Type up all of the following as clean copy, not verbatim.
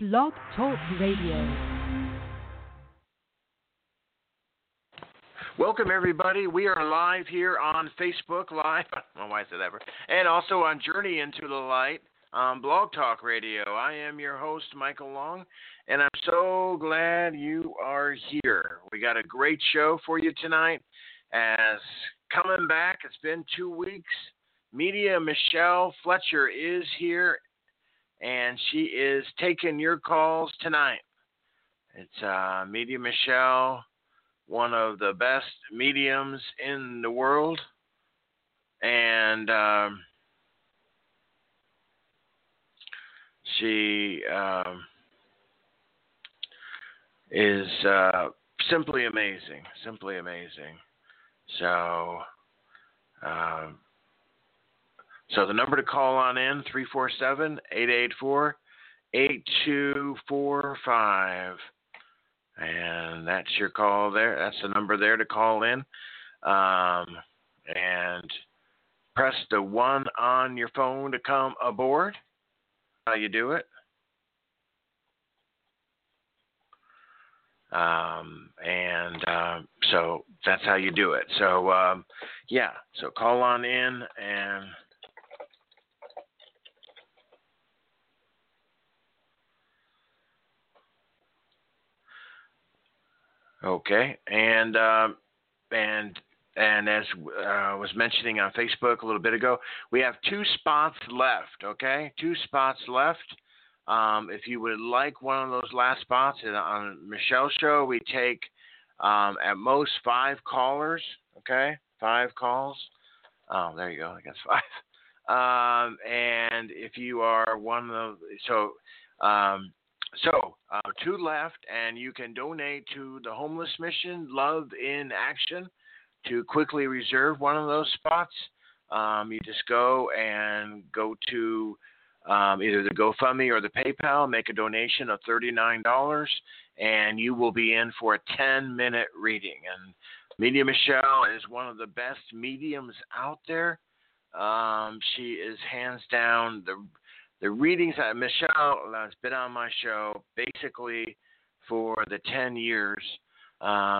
Blog Talk Radio. Welcome, everybody. We are live here on Facebook Live. I don't know why I said that. And also on Journey into the Light on Blog Talk Radio. I am your host, Michele Long, and I'm so glad you are here. We got a great show for you tonight. As coming back, it's been 2 weeks. Medium Michelle Fletcher is here. And she is taking your calls tonight. It's Medium Michelle, one of the best mediums in the world. And she is simply amazing, simply amazing. So... So the number to call on in, 347-884-8245. And that's your call there. That's the number there to call in. And press the one on your phone to come aboard. How you do it. So that's how you do it. So, yeah. So call on in and... Okay, and as I was mentioning on Facebook a little bit ago, we have 2 spots left, okay? 2 spots left. If you would like one of those last spots, on Michelle's show, we take at most 5 callers, okay? 5 calls. Oh, there you go. I guess 5. And if you are one of the – So, 2 left, and you can donate to the homeless mission, Love in Action, to quickly reserve one of those spots. You just go to either the GoFundMe or the PayPal, make a donation of $39, and you will be in for a 10-minute reading. And Medium Michelle is one of the best mediums out there. She is hands down the readings that Michelle has been on my show basically for the 10 years that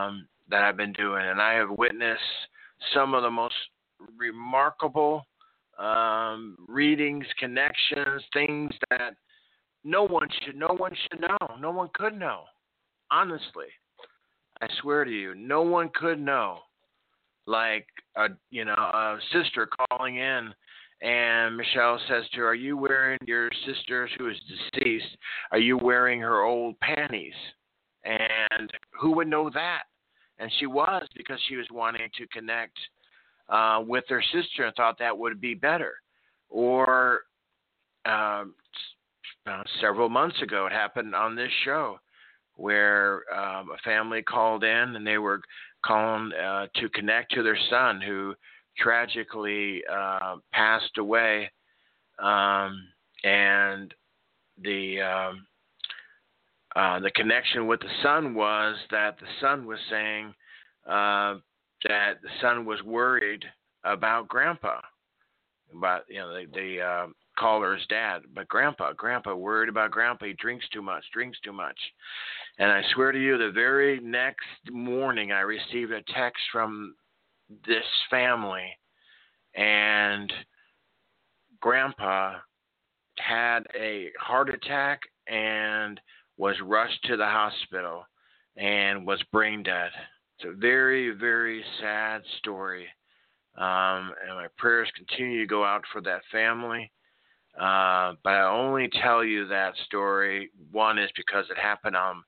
I've been doing. And I have witnessed some of the most remarkable readings, connections, things that no one should know. No one could know. Honestly, I swear to you, no one could know. Like, a sister calling in. And Michelle says to her, are you wearing your sister, who is deceased, are you wearing her old panties? And who would know that? And she was, because she was wanting to connect with her sister and thought that would be better. Or several months ago, it happened on this show where a family called in and they were calling to connect to their son who tragically passed away, and the connection with the son was that the son was saying that the son was worried about Grandpa, about the caller's dad, but Grandpa worried about Grandpa. He drinks too much. And I swear to you, the very next morning, I received a text from this family, and Grandpa had a heart attack and was rushed to the hospital and was brain dead. It's a very, very sad story. And my prayers continue to go out for that family. But I only tell you that story. One is because it happened on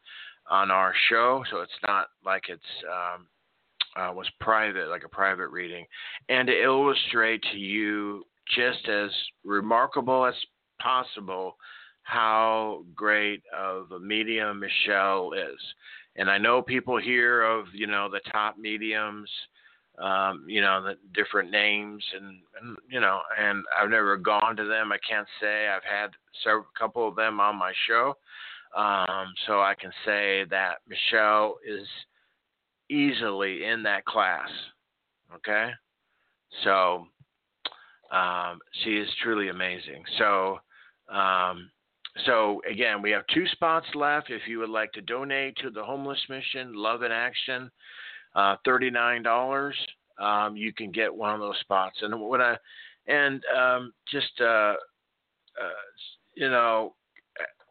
our show. So it's not like it's, was private, like a private reading, and to illustrate to you just as remarkable as possible how great of a medium Michelle is. And I know people hear of, the top mediums, the different names and I've never gone to them. I can't say I've had a couple of them on my show. So I can say that Michelle is easily in that class, okay? So she is truly amazing. So So, again, we have 2 spots left. If you would like to donate to the homeless mission, Love in Action, $39, you can get one of those spots. And what I, and just, you know,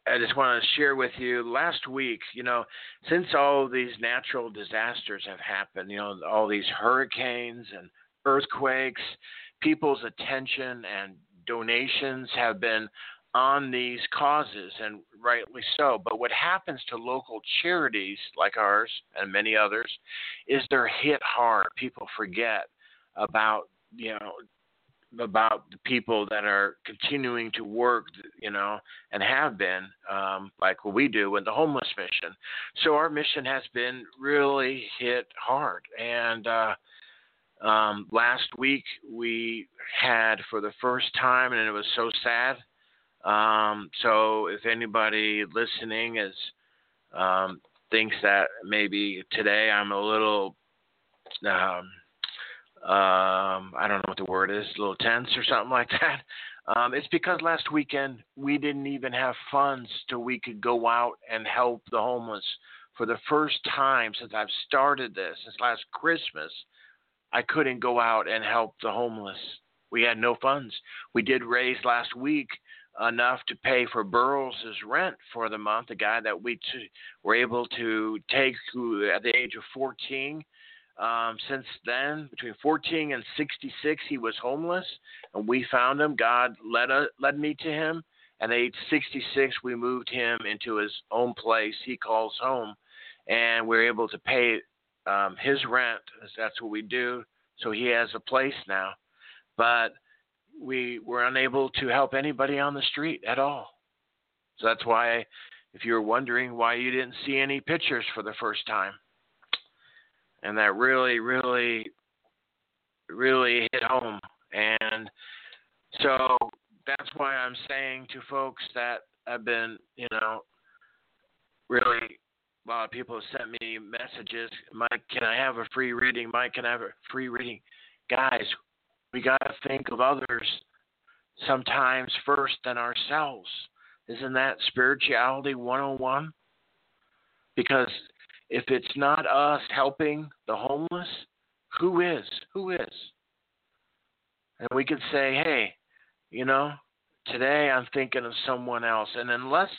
I just want to share with you last week, you know, since all of these natural disasters have happened, you know, all these hurricanes and earthquakes, people's attention and donations have been on these causes, and rightly so. But what happens to local charities like ours and many others is they're hit hard. People forget about, you know, about the people that are continuing to work, you know, and have been, like what we do with the homeless mission. So our mission has been really hit hard. And, last week we had, for the first time, and it was so sad. So if anybody listening is, thinks that maybe today I'm a little, I don't know what the word is, a little tense or something like that. It's because last weekend we didn't even have funds till we could go out and help the homeless. For the first time since I've started this, since last Christmas, I couldn't go out and help the homeless. We had no funds. We did raise last week enough to pay for Burroughs' rent for the month, a guy that we were able to take who, at the age of 14. Since then, between 14 and 66, he was homeless, and we found him. God led me to him, and at age 66, we moved him into his own place he calls home, and we were able to pay his rent. That's what we do, so he has a place now. But we were unable to help anybody on the street at all. So that's why, if you were wondering why you didn't see any pictures for the first time. And that really, really, really hit home. And so that's why I'm saying to folks that have been, you know, really, a lot of people have sent me messages. Mike, can I have a free reading? Mike, can I have a free reading? Guys, we got to think of others sometimes first than ourselves. Isn't that spirituality 101? Because if it's not us helping the homeless, who is? Who is? And we could say, hey, you know, today I'm thinking of someone else. And unless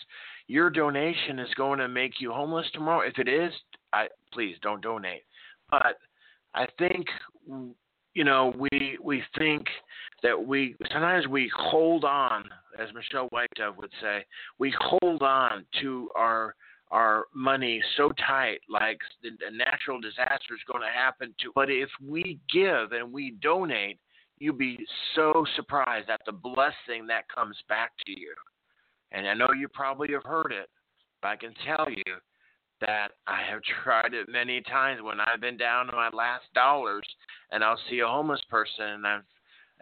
your donation is going to make you homeless tomorrow, if it is, please don't donate. But I think, you know, we think that we sometimes we hold on, as Michelle White Dove would say, we hold on to our money so tight, like the natural disaster is going to happen to. But if we give and we donate, you'd be so surprised at the blessing that comes back to you. And I know you probably have heard it, but I can tell you that I have tried it many times when I've been down to my last dollars, and I'll see a homeless person, and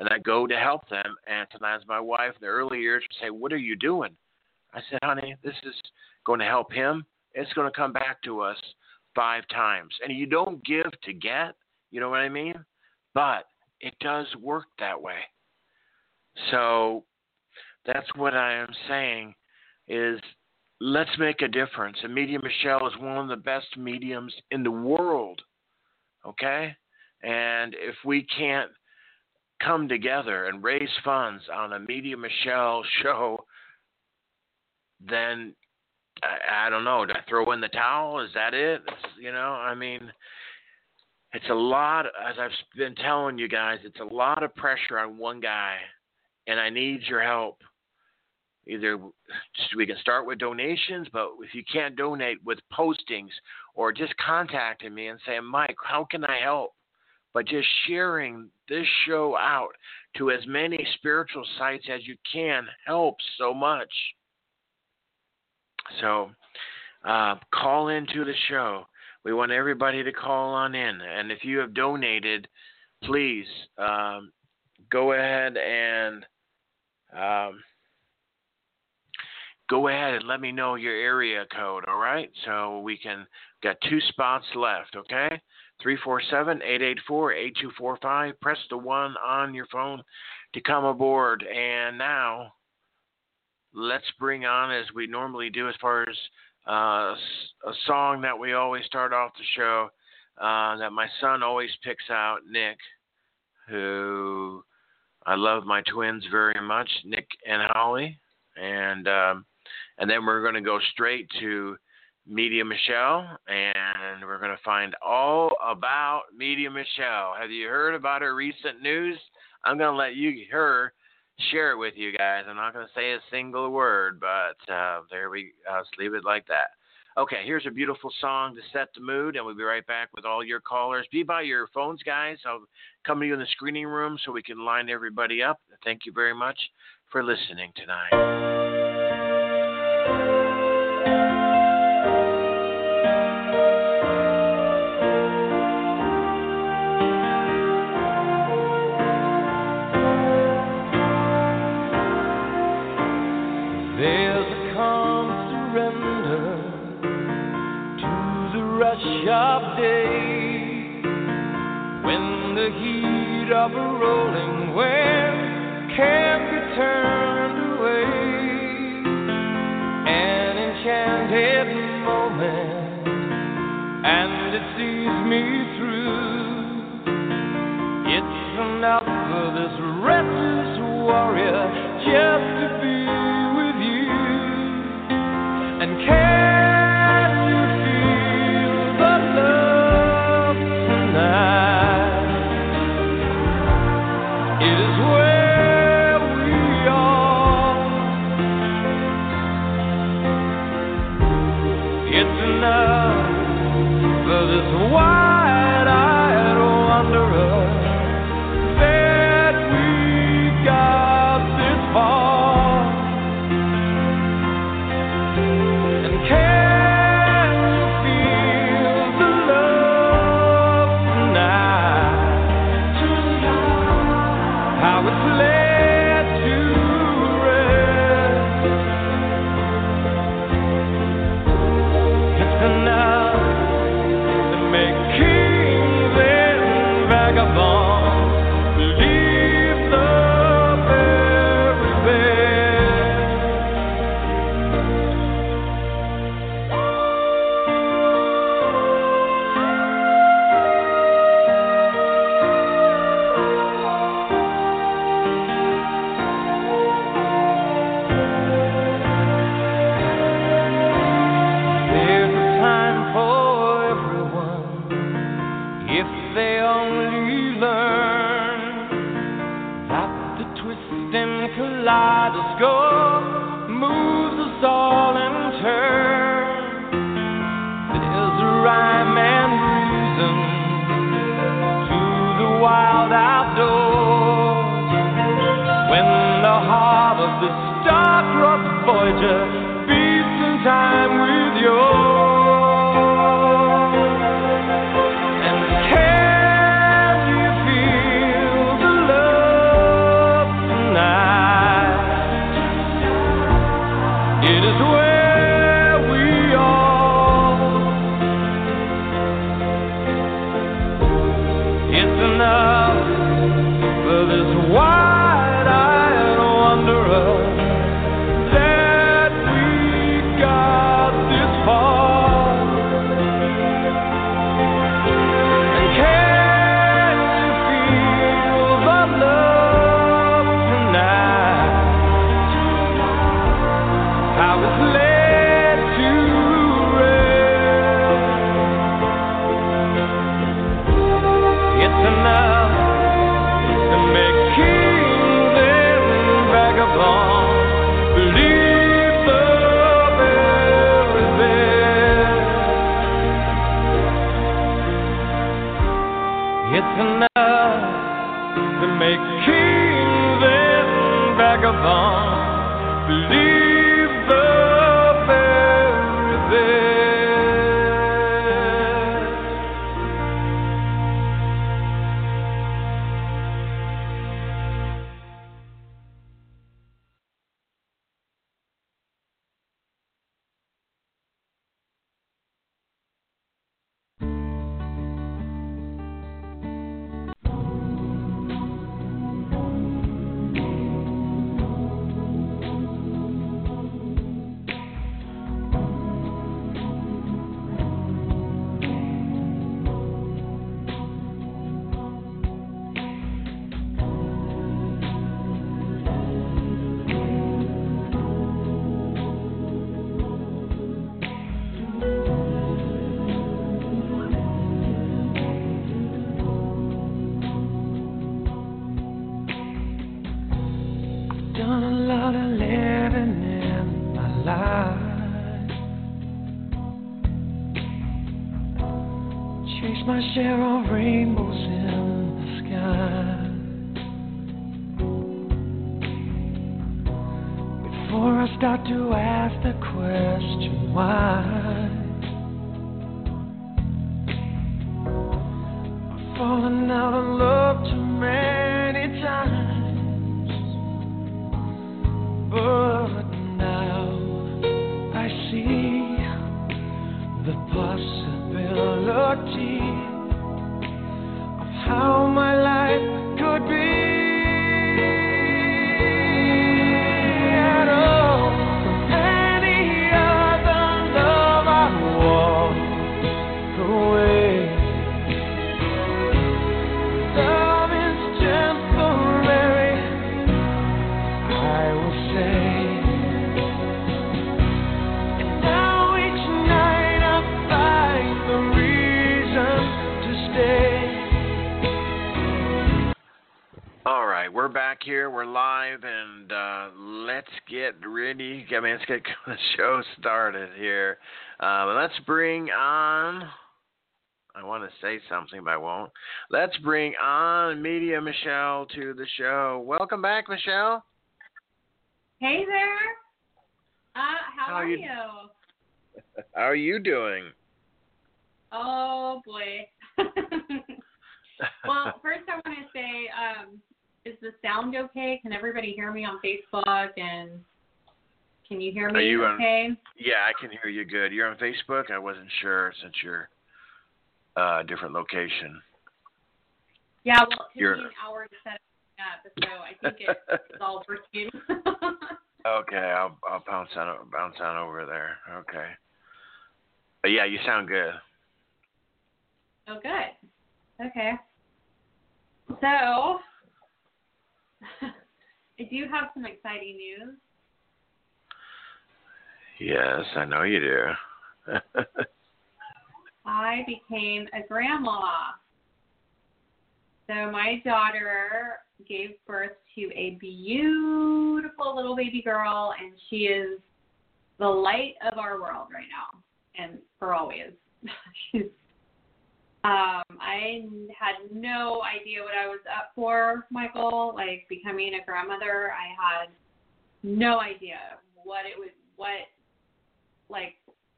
I go to help them. And sometimes my wife in the early years would say, what are you doing? I said, honey, this is going to help him. It's going to come back to us 5 times. And you don't give to get, you know what I mean? But it does work that way. So that's what I am saying is, let's make a difference. And Medium Michelle is one of the best mediums in the world, okay? And if we can't come together and raise funds on a Medium Michelle show, then I don't know. Do I throw in the towel? Is that it? It's, you know, I mean, it's a lot, as I've been telling you guys, it's a lot of pressure on one guy, and I need your help. Either we can start with donations, but if you can't donate, with postings or just contacting me and saying, Mike, how can I help? But just sharing this show out to as many spiritual sites as you can helps so much. So call into the show. We want everybody to call on in. And if you have donated, please go ahead and let me know your area code, all right? So we can got 2 spots left, okay? 347-884-8245. Press the 1 on your phone to come aboard. And now let's bring on, as we normally do, as far as a song that we always start off the show, that my son always picks out, Nick, who I love my twins very much, Nick and Holly. And then we're going to go straight to Medium Michelle, and we're going to find all about Medium Michelle. Have you heard about her recent news? I'm going to let her share it with you guys. I'm not going to say a single word, but there we let's leave it like that. Okay, here's a beautiful song to set the mood, and we'll be right back with all your callers. Be by your phones, guys. I'll come to you in the screening room so we can line everybody up. Thank you very much for listening tonight. Sharp day, when the heat of a rolling wind can't be turned away, an enchanted moment, and it sees me through. It's enough for this restless warrior just to be with you, and can God. makes my share of rainbows in the sky. Before I start to ask the question why, I've fallen out of love too many times, but now I see the possibility of how my life could be. We're back here. We're live, and let's get ready. I mean, let's get the show started here. Let's bring on. I want to say something, but I won't. Let's bring on Medium Michelle to the show. Welcome back, Michelle. Hey there. How are you? How are you doing? Oh boy. Well, first I want to say. Is the sound okay? Can everybody hear me on Facebook? And can you hear me okay? Yeah, I can hear you good. You're on Facebook? I wasn't sure since you're a different location. Yeah, well, it took me an hour to set up, so I think it's all working. Okay, I'll bounce on over there. Okay. But yeah, you sound good. Oh, good. Okay. So... I do have some exciting news. Yes, I know you do. I became a grandma. So my daughter gave birth to a beautiful little baby girl, and she is the light of our world right now, and for always. I had no idea what I was up for, Michael, like becoming a grandmother. I had no idea what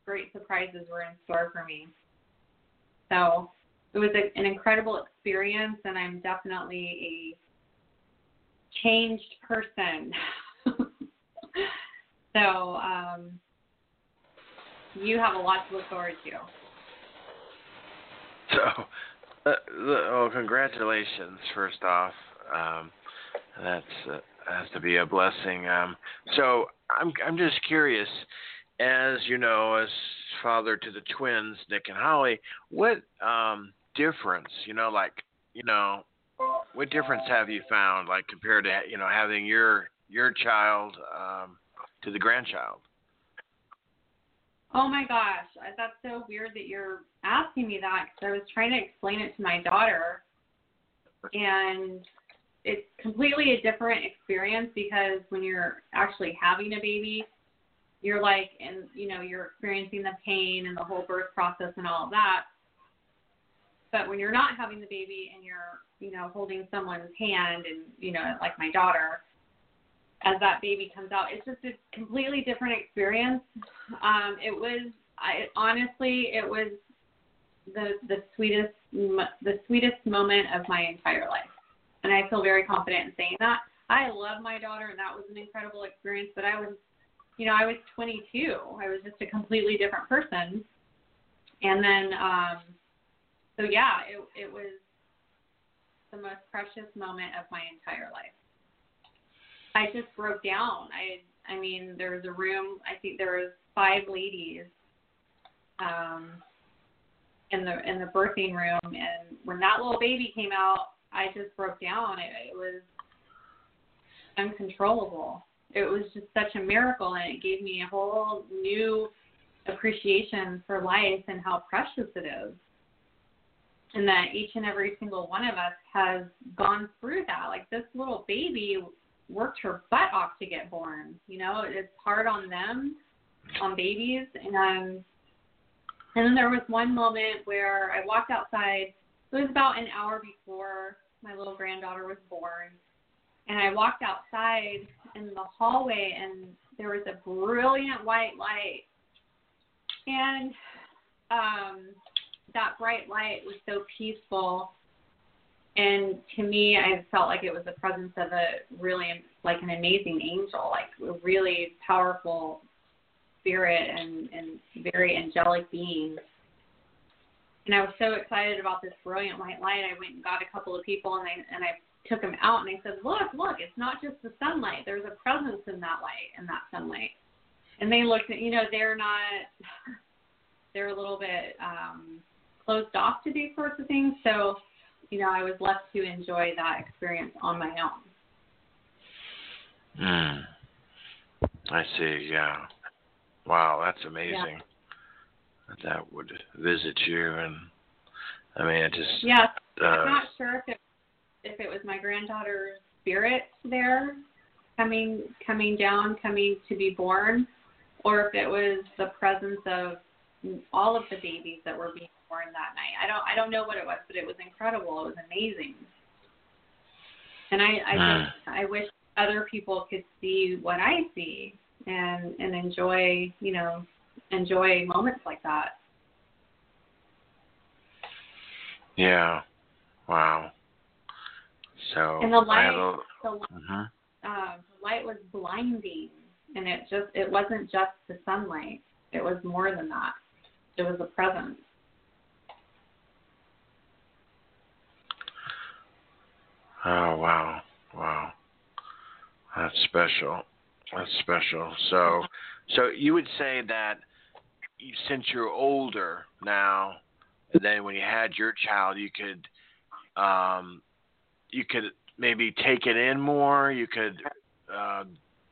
great surprises were in store for me. So it was an incredible experience, and I'm definitely a changed person. So you have a lot to look forward to. So, congratulations, first off. That has to be a blessing. So, I'm just curious, as you know, as father to the twins, Nick and Holly, what difference have you found, like, compared to, you know, having your child to the grandchild? Oh, my gosh. That's so weird that you're asking me that, because I was trying to explain it to my daughter. And it's completely a different experience, because when you're actually having a baby, you're like, and you know, you're experiencing the pain and the whole birth process and all of that. But when you're not having the baby and you're, you know, holding someone's hand and, you know, like my daughter, as that baby comes out, it's just a completely different experience. It was the sweetest moment of my entire life. And I feel very confident in saying that. I love my daughter, and that was an incredible experience, but I was 22. I was just a completely different person. And then, it was the most precious moment of my entire life. I just broke down. I mean, there was a room, I think there was 5 ladies in the birthing room, and when that little baby came out, I just broke down. It was uncontrollable. It was just such a miracle, and it gave me a whole new appreciation for life and how precious it is. And that each and every single one of us has gone through that. Like, this little baby worked her butt off to get born. You know, it's hard on them, on babies, and And then there was one moment where I walked outside. It was about an hour before my little granddaughter was born. And I walked outside in the hallway, and there was a brilliant white light. And that bright light was so peaceful. And to me, I felt like it was the presence of a really, like an amazing angel, like a really powerful spirit and very angelic being. And I was so excited about this brilliant white light. I went and got a couple of people, and I took them out, and I said, look, it's not just the sunlight. There's a presence in that light, in that sunlight. And they looked at, they're a little bit closed off to these sorts of things. So, I was left to enjoy that experience on my own. I see. Yeah. Wow. That's amazing. Yeah. That would visit you. And I'm not sure if it was my granddaughter's spirit there coming down, coming to be born, or if it was the presence of all of the babies that were being born that night. I don't know what it was, but it was incredible. It was amazing. And I wish other people could see what I see and enjoy moments like that. Yeah. Wow. So and the light was blinding, and it wasn't just the sunlight. It was more than that. It was a presence. Oh, wow. Wow. That's special. That's special. So you would say that since you're older now, and then when you had your child, you could maybe take it in more. You could,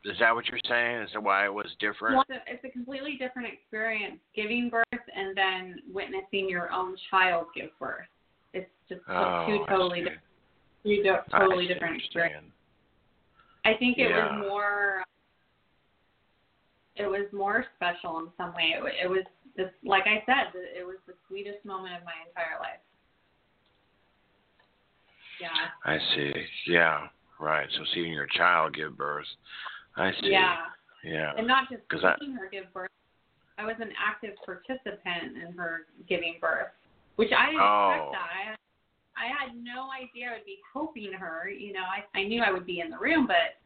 is that what you're saying? Is that why it was different? Well, it's a completely different experience, giving birth and then witnessing your own child give birth. It's just two totally different experiences. I think it was more special in some way. It was just, like I said, it was the sweetest moment of my entire life. Yeah. I see. Yeah. Right. So seeing your child give birth. I see. Yeah. Yeah. And not just seeing her give birth. I was an active participant in her giving birth, which I didn't expect that. I had no idea I would be helping her. I knew I would be in the room, but,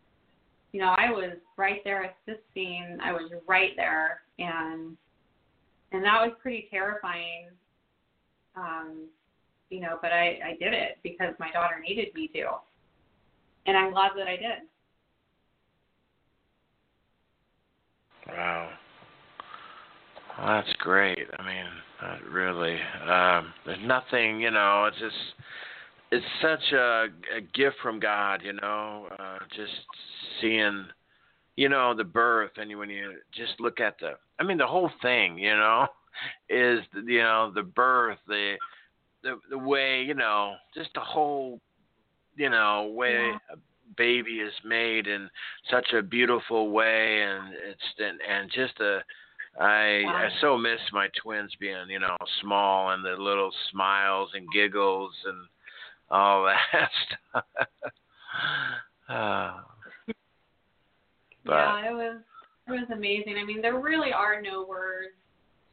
I was right there assisting. I was right there. And that was pretty terrifying. But I did it because my daughter needed me to. And I'm glad that I did. Wow. Well, that's great. Really. There's nothing, it's just, it's such a gift from God, just seeing, the birth. And when you just look at the whole thing, is, the birth, the way, just the whole, way a baby is made in such a beautiful way, and I so miss my twins being, small, and the little smiles and giggles and all that stuff. It was amazing. There really are no words.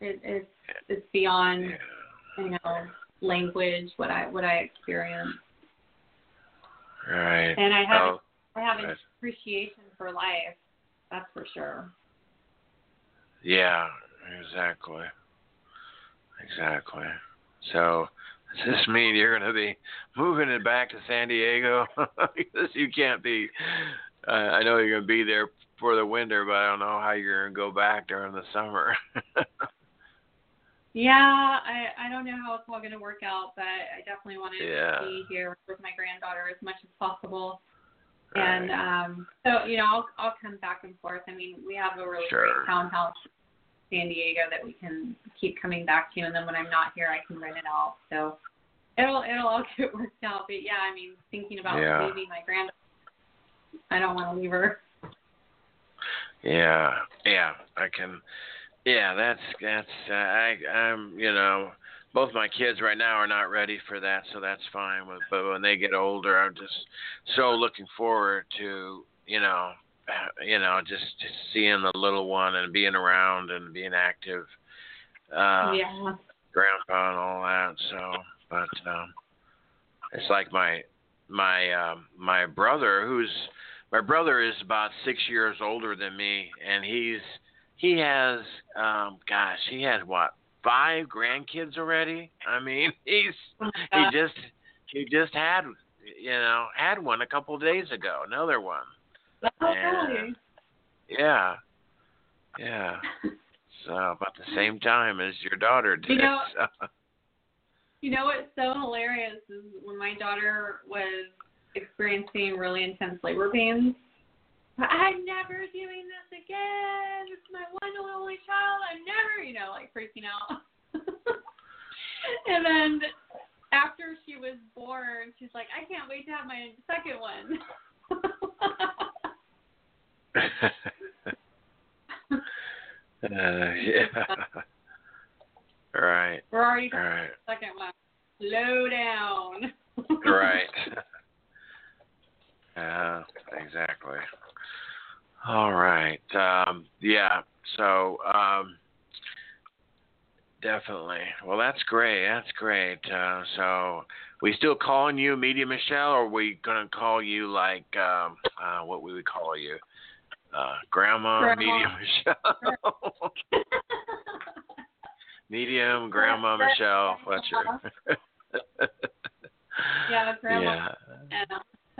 It's beyond, language, what I experienced. Right. And I have an appreciation for life. That's for sure. Yeah, exactly. So does this mean you're going to be moving it back to San Diego? Because you can't be. I know you're going to be there for the winter, but I don't know how you're going to go back during the summer. Yeah, I don't know how it's all going to work out, but I definitely wanted to be here with my granddaughter as much as possible. Right. And I'll come back and forth. We have a really great townhouse in San Diego that we can keep coming back to, and then when I'm not here, I can rent it out. So it'll all get worked out. But yeah, thinking about maybe my granddaughter, I don't want to leave her. Yeah, I can. Yeah, that's I'm you know, both my kids right now are not ready for that, so that's fine. But when they get older, I'm just so looking forward to just seeing the little one and being around and being active, grandpa and all that. So, but it's like my brother, is about 6 years older than me, and he has what, 5 grandkids already? I mean, he just had one a couple of days ago, another one. And, yeah. So about the same time as your daughter did. You know what's so hilarious is when my daughter was experiencing really intense labor pains, I'm never doing this again. It's my one and only child. I'm never, freaking out. And then after she was born, she's like, I can't wait to have my second one. All right. We're already talking about the second one. Slow down. Right. Yeah, exactly. All right. So definitely. Well, that's great. So we still calling you Medium Michelle, or are we going to call you like what we would call you? Grandma. Medium Michelle. Medium Grandma Michelle Fletcher. Yeah, Grandma. Yeah.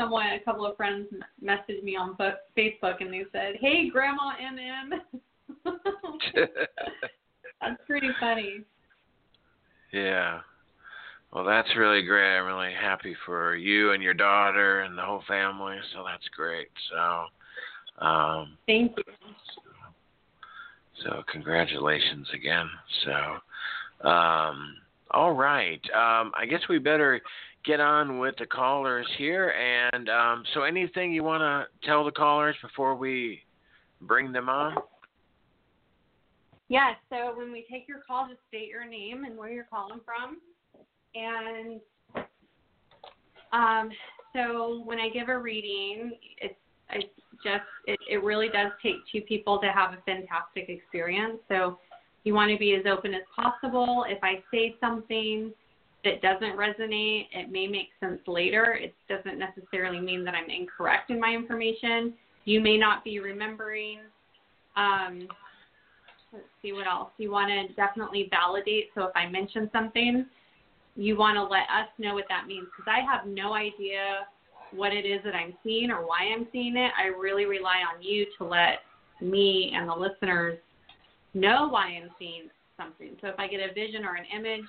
A couple of friends messaged me on Facebook, and they said, "Hey, Grandma MM." That's pretty funny. Yeah. Well, that's really great. I'm really happy for you and your daughter and the whole family. So that's great. So, thank you. So congratulations again. So, all right. I guess we better get on with the callers here. And so anything you want to tell the callers before we bring them on? Yeah, so when we take your call, just state your name and where you're calling from. And so when I give a reading, it really does take 2 people to have a fantastic experience. So you want to be as open as possible. If I say something that doesn't resonate, it may make sense later. It doesn't necessarily mean that I'm incorrect in my information. You may not be remembering. Let's see what else. You want to definitely validate. So if I mention something, you want to let us know what that means, because I have no idea what it is that I'm seeing or why I'm seeing it. I really rely on you to let me and the listeners know why I'm seeing something. So if I get a vision or an image,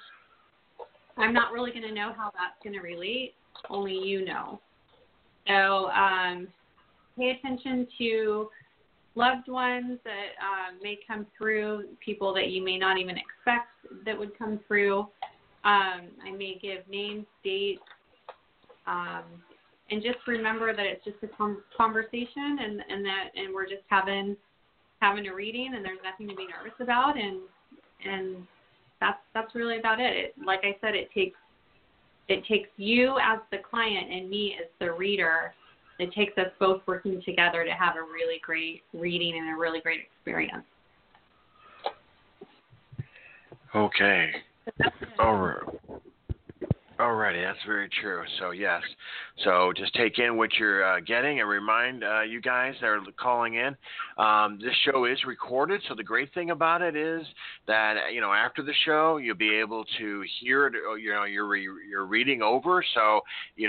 I'm not really going to know how that's going to relate. Only you know. So pay attention to loved ones that may come through, people that you may not even expect that would come through. I may give names, dates, and just remember that it's just a conversation, and we're just having a reading, and there's nothing to be nervous about, and that's really about it. Like I said, it takes you as the client and me as the reader. It takes us both working together to have a really great reading and a really great experience. Okay. Alrighty, that's very true. So yes, so just take in what you're getting, and remind you guys that are calling in. This show is recorded, so the great thing about it is that after the show you'll be able to hear it. You're reading over, so you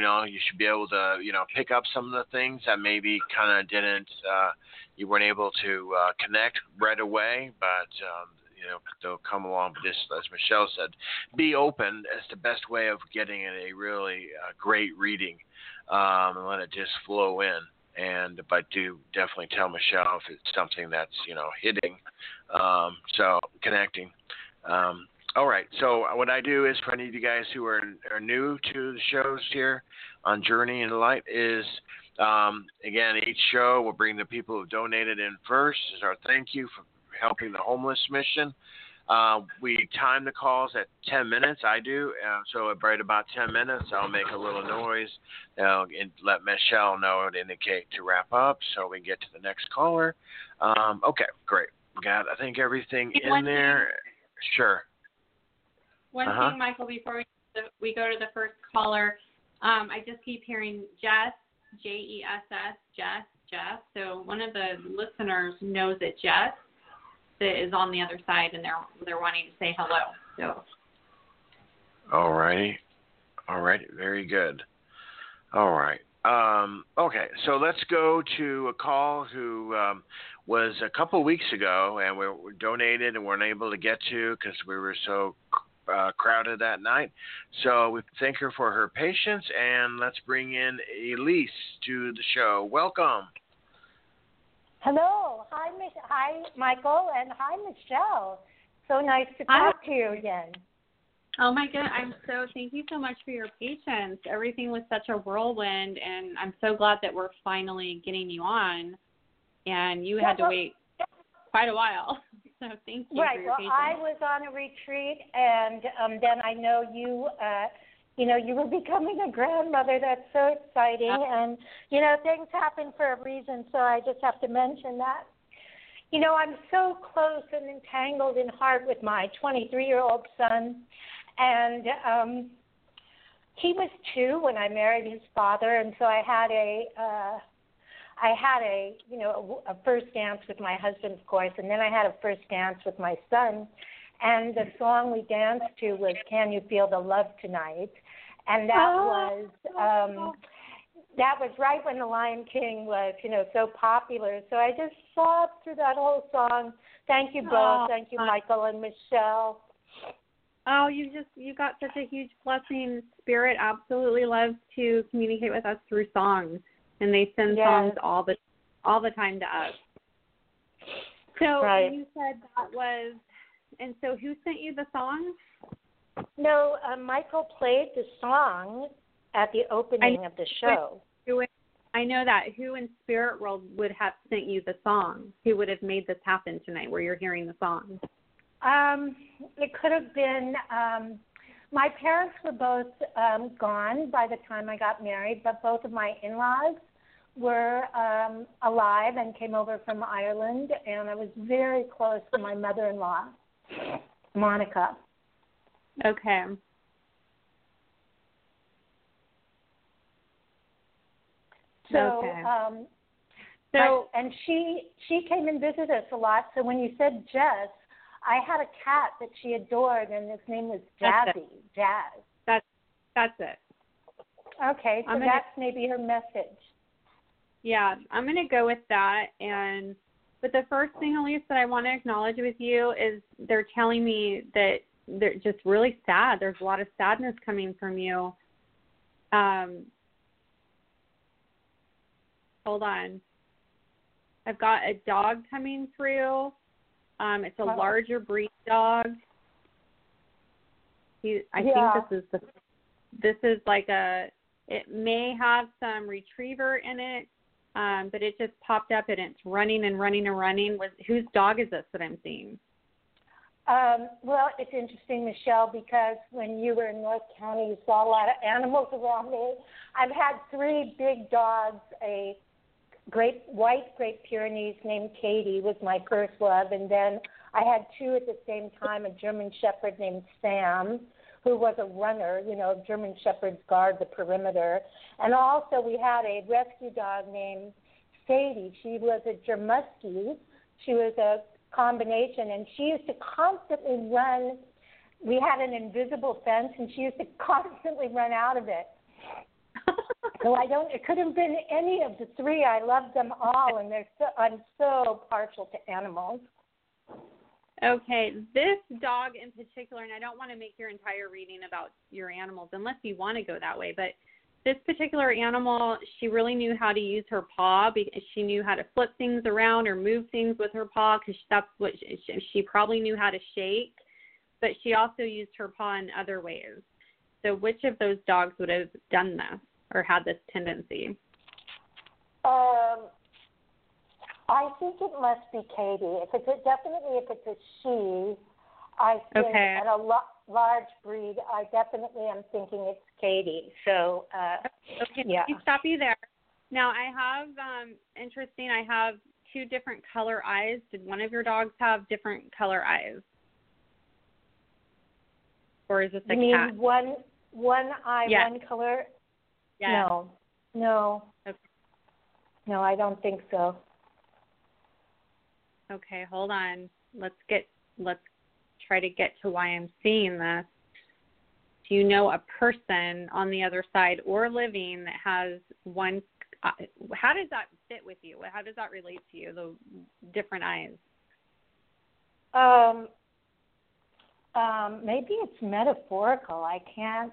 should be able to pick up some of the things that maybe kind of didn't you weren't able to connect right away, but. They'll come along. But just as Michelle said, be open. That's the best way of getting a really great reading, and let it just flow in. But do definitely tell Michelle if it's something that's hitting, so connecting. All right. So what I do is, for any of you guys who are new to the shows here on Journey into the Light, is again, each show will bring the people who donated in first as our thank you for Helping the Homeless mission. We time the calls at 10 minutes. I do. So at right about 10 minutes, I'll make a little noise and let Michelle know and indicate to wrap up so we can get to the next caller. Okay, great. Got, I think, everything in there. Sure. One thing, Michael, before we go to the first caller, I just keep hearing Jess, Jess, Jess. So one of the listeners knows that Jess is on the other side, and they're wanting to say hello. So. All right. Very good. All right. Okay, so let's go to a call who was a couple weeks ago, and we donated and weren't able to get to because we were so crowded that night. So we thank her for her patience, and let's bring in Elise to the show. Welcome. Hello. Hi, Michael, and hi, Michelle. So nice to talk to you again. Oh, my God. Thank you so much for your patience. Everything was such a whirlwind, and I'm so glad that we're finally getting you on, and you had to wait quite a while. So thank you for your patience. I was on a retreat, and then I know you were becoming a grandmother. That's so exciting, and, things happen for a reason, so I just have to mention that. I'm so close and entangled in heart with my 23-year-old son. And he was 2 when I married his father, and so I had a first dance with my husband, of course, and then I had a first dance with my son, and the song we danced to was "Can You Feel the Love Tonight," and that was right when the Lion King was, so popular. So I just sobbed through that whole song. Thank you both. Thank you, Michael and Michelle. Oh, you got such a huge blessing. Spirit absolutely loves to communicate with us through songs, and they send songs all the time to us. So you said that was, and so who sent you the song? No, Michael played the song at the opening of the show. I know that. Who in spirit world would have sent you the song? Who would have made this happen tonight where you're hearing the song? It could have been, my parents were both gone by the time I got married, but both of my in-laws were alive and came over from Ireland, and I was very close to my mother-in-law, Monica. Okay. And she came and visited us a lot, so when you said Jess, I had a cat that she adored, and his name was Jazzy. Jazz. That's it. Okay, so that's maybe her message. Yeah, I'm going to go with that. But the first thing, Elise, that I want to acknowledge with you is they're telling me that they're just really sad. There's a lot of sadness coming from you. Hold on. I've got a dog coming through. It's a larger breed dog. I think this is like it may have some retriever in it, but it just popped up and it's running and running and running. Whose dog is this that I'm seeing? Well, it's interesting, Michelle, because when you were in North County, you saw a lot of animals around me. I've had 3 big dogs, Great white Great Pyrenees named Katie was my first love, and then I had 2 at the same time, a German Shepherd named Sam, who was a runner, German Shepherds guard the perimeter, and also we had a rescue dog named Sadie. She was a Germusky. She was a combination, and she used to constantly run. We had an invisible fence, and she used to constantly run out of it. So it could have been any of the 3. I love them all, and I'm so partial to animals. Okay, this dog in particular, and I don't want to make your entire reading about your animals unless you want to go that way, but this particular animal, she really knew how to use her paw because she knew how to flip things around or move things with her paw because that's what she probably knew how to shake, but she also used her paw in other ways. So which of those dogs would have done this? Or had this tendency? I think it must be Katie. If it's a she, I think, okay. And a large breed, I definitely am thinking it's Katie. So, okay, yeah. Let me stop you there. Now, I have, interesting, I have two different color eyes. Did one of your dogs have different color eyes? Or is this a you cat? Mean one eye, yes. One color? Yes. No. Okay. No, I don't think so. Okay, hold on. Let's try to get to why I'm seeing this. Do you know a person on the other side or living that has one? How does that fit with you? How does that relate to you, the different eyes? Maybe it's metaphorical. I can't,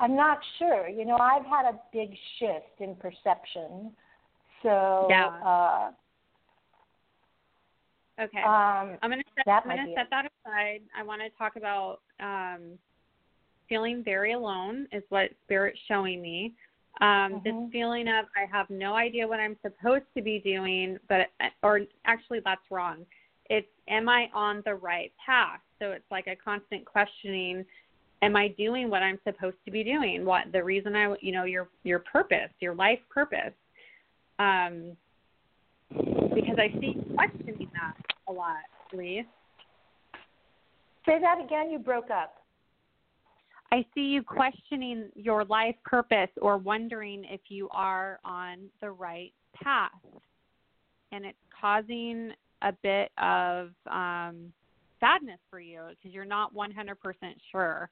I'm not sure. You know, I've had a big shift in perception. So, yeah. Okay. I'm going to set that aside. I want to talk about, feeling very alone is what Spirit's showing me. This feeling of I have no idea what I'm supposed to be doing, or actually that's wrong. It's, am I on the right path? So it's like a constant questioning. Am I doing what I'm supposed to be doing? What the reason I, you know, your purpose, your life purpose. Because I see questioning that a lot, Lee. Say that again. You broke up. I see you questioning your life purpose or wondering if you are on the right path. And it's causing a bit of sadness for you because you're not 100% sure.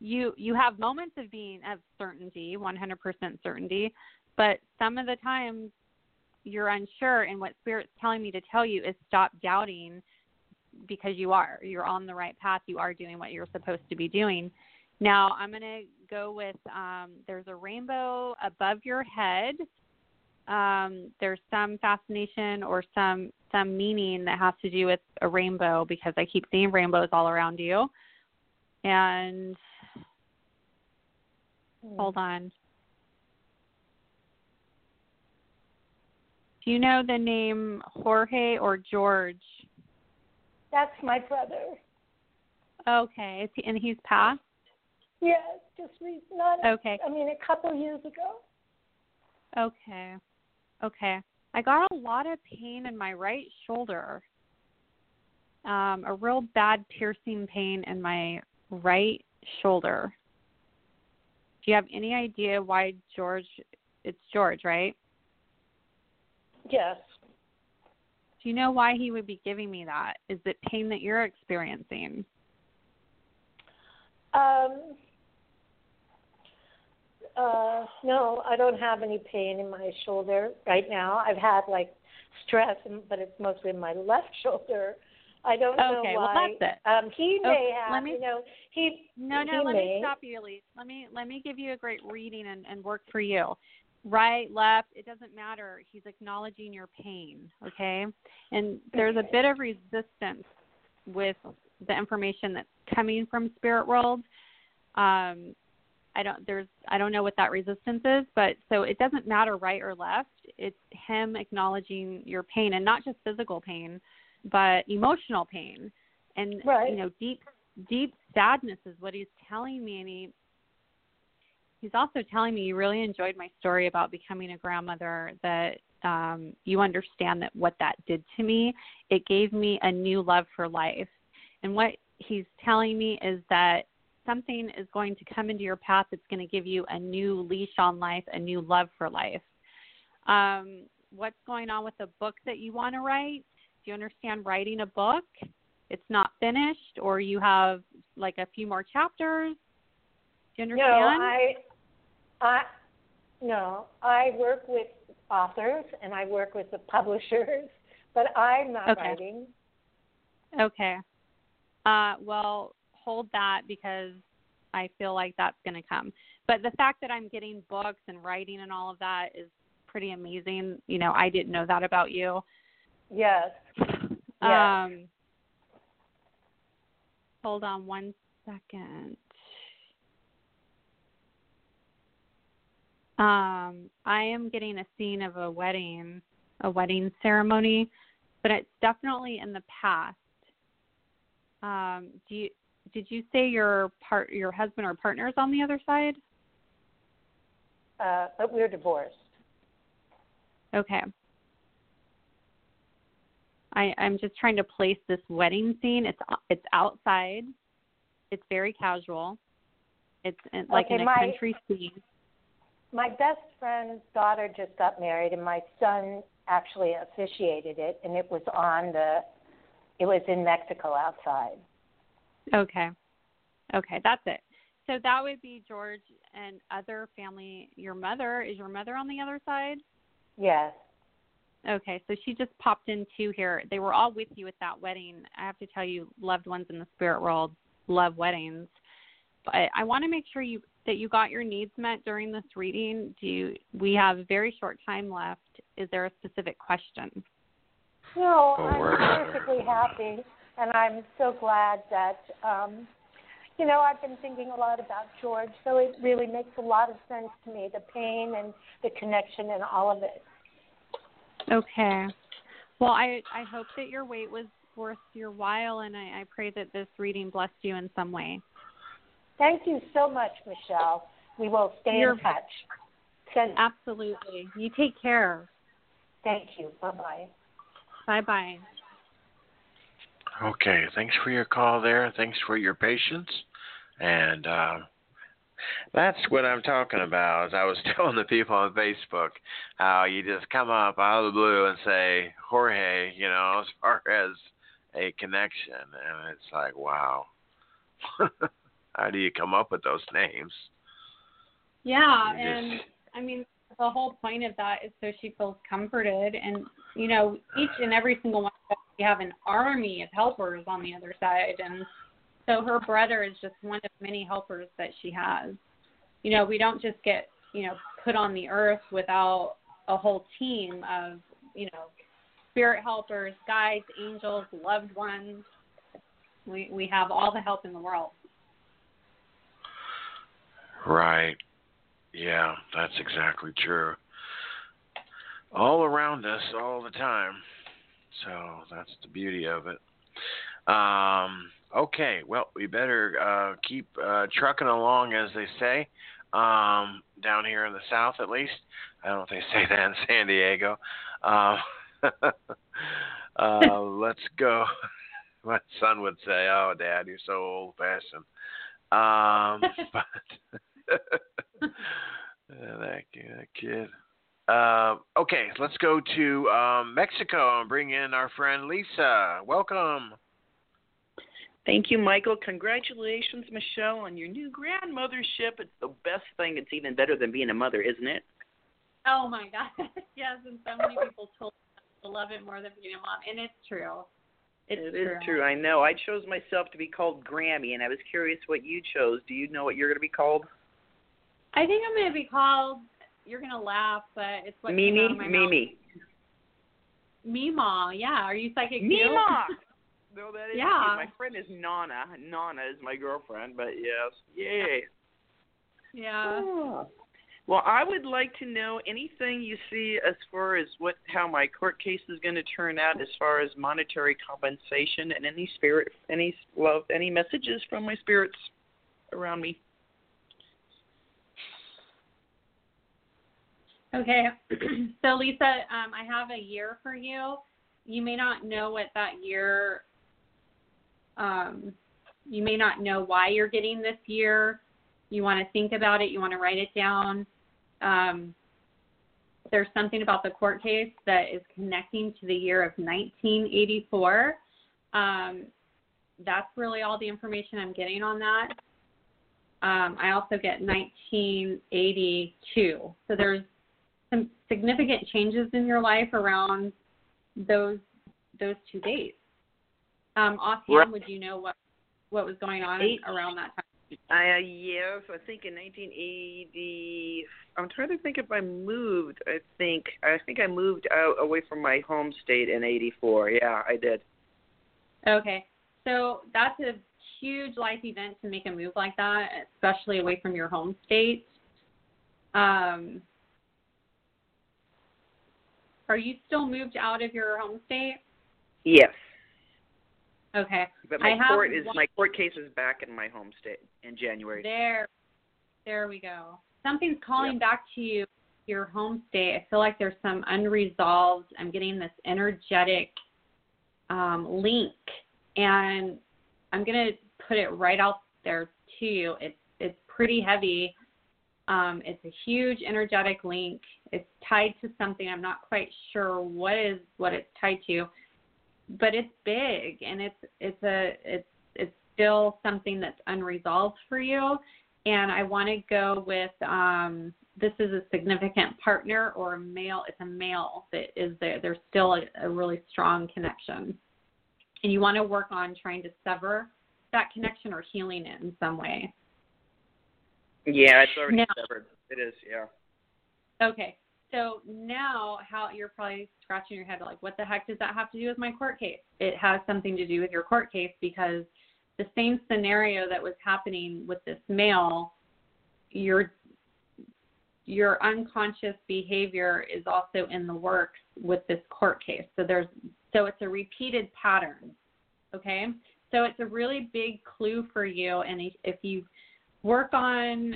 You have moments of being of certainty, 100% certainty, but some of the times you're unsure. And what Spirit's telling me to tell you is stop doubting because you're on the right path. You are doing what you're supposed to be doing. Now, I'm going to go with there's a rainbow above your head. There's some fascination or some meaning that has to do with a rainbow because I keep seeing rainbows all around you. And hold on. Do you know the name Jorge or George? That's my brother. Okay. And he's passed? Yes, just not. Okay. I mean, a couple years ago. Okay. I got a lot of pain in my right shoulder. A real bad piercing pain in my right shoulder. Do you have any idea why George? It's George, right? Yes. Do you know why he would be giving me that? Is it pain that you're experiencing? No, I don't have any pain in my shoulder right now. I've had, like, stress, but it's mostly in my left shoulder. I don't know why. Well, that's it. He may have, you know, he No, he let me stop you, Elise. Let me give you a great reading and work for you. Right, left, it doesn't matter. He's acknowledging your pain, okay? And there's a bit of resistance with the information that's coming from spirit world. I don't know what that resistance is, but so it doesn't matter right or left. It's him acknowledging your pain, and not just physical pain, but emotional pain. And, right. You know, deep sadness is what he's telling me. And he's also telling me you really enjoyed my story about becoming a grandmother, that you understand that what that did to me. It gave me a new love for life. And what he's telling me is that something is going to come into your path that's going to give you a new leash on life, a new love for life. What's going on with the book that you want to write? Do you understand writing a book? It's not finished, or you have like a few more chapters? Do you understand? No, I work with authors and I work with the publishers, but I'm not writing. Okay. Well, hold that because I feel like that's going to come. But the fact that I'm getting books and writing and all of that is pretty amazing. You know, I didn't know that about you. Yes. Hold on one second. I am getting a scene of a wedding ceremony, but it's definitely in the past. Did you say your husband or partner is on the other side? But we're divorced. Okay. I'm just trying to place this wedding scene. It's outside. It's very casual. It's in a country scene. My best friend's daughter just got married, and my son actually officiated it, and it was in Mexico outside. Okay, that's it. So that would be George and other family. Is your mother on the other side? Yes. Okay, so she just popped in too here. They were all with you at that wedding. I have to tell you, loved ones in the spirit world love weddings. But I want to make sure that you got your needs met during this reading. We have a very short time left. Is there a specific question? No, I'm perfectly happy, and I'm so glad that, I've been thinking a lot about George, so it really makes a lot of sense to me, the pain and the connection and all of it. Okay. Well, I hope that your wait was worth your while, and I pray that this reading blessed you in some way. Thank you so much, Michelle. We will stay in touch. Absolutely. You take care. Thank you. Bye-bye. Bye-bye. Okay. Thanks for your call there. Thanks for your patience. And that's what I'm talking about. I was telling the people on Facebook how you just come up out of the blue and say, Jorge, as far as a connection. And it's like, wow. How do you come up with those names? Yeah, the whole point of that is so she feels comforted. And, each and every single one of us, we have an army of helpers on the other side. And so her brother is just one of many helpers that she has. We don't just get, put on the earth without a whole team of, spirit helpers, guides, angels, loved ones. We have all the help in the world. Right. Yeah, that's exactly true. All around us, all the time. So that's the beauty of it. Okay, well, we better keep trucking along, as they say, down here in the South at least. I don't know if they say that in San Diego. Let's go. My son would say, oh, Dad, you're so old-fashioned. But that kid. Okay, let's go to Mexico and bring in our friend Lisa. Welcome. Thank you, Michael. Congratulations, Michelle, on your new grandmothership. It's the best thing. It's even better than being a mother, isn't it? Oh, my God. Yes, and so many people told us to love it more than being a mom, and it's true. It is true. I know. I chose myself to be called Grammy, and I was curious what you chose. Do you know what you're going to be called? I think I'm going to be called, you're going to laugh, but it's what Mimi, came out of my mouth. Mima, yeah. Are you psychic? Mima! No, that is yeah. My friend is Nana. Nana is my girlfriend, but yes. Yay. Yeah. Oh. Well, I would like to know anything you see as far as how my court case is going to turn out as far as monetary compensation and any spirit, any love, any messages from my spirits around me. Okay. So, Lisa, I have a year for you. You may not know what that year, you may not know why you're getting this year. You want to think about it. You want to write it down. There's something about the court case that is connecting to the year of 1984. That's really all the information I'm getting on that. I also get 1982. So there's some significant changes in your life around those 2 days. Offhand, would you know what was going on around that time? Yes, I think in 1980, I'm trying to think if I moved. I think I moved out away from my home state in 84. Yeah, I did. Okay. So that's a huge life event to make a move like that, especially away from your home state. Are you still moved out of your home state? Yes. Okay. But my court case is back in my home state in January. There we go. Something's calling back to you, your home state. I feel like there's some unresolved. I'm getting this energetic link, and I'm gonna put it right out there to you. It's pretty heavy. It's a huge energetic link. It's tied to something. I'm not quite sure what it's tied to, but it's big, and it's still something that's unresolved for you. And I want to go with this is a significant partner or a male. It's a male that is there. There's still a really strong connection, and you want to work on trying to sever that connection or healing it in some way. Yeah, it's already severed. It is, yeah. Okay, so now how you're probably scratching your head like, what the heck does that have to do with my court case? It has something to do with your court case because the same scenario that was happening with this male, your unconscious behavior is also in the works with this court case. So it's a repeated pattern, okay? So it's a really big clue for you, and if you work on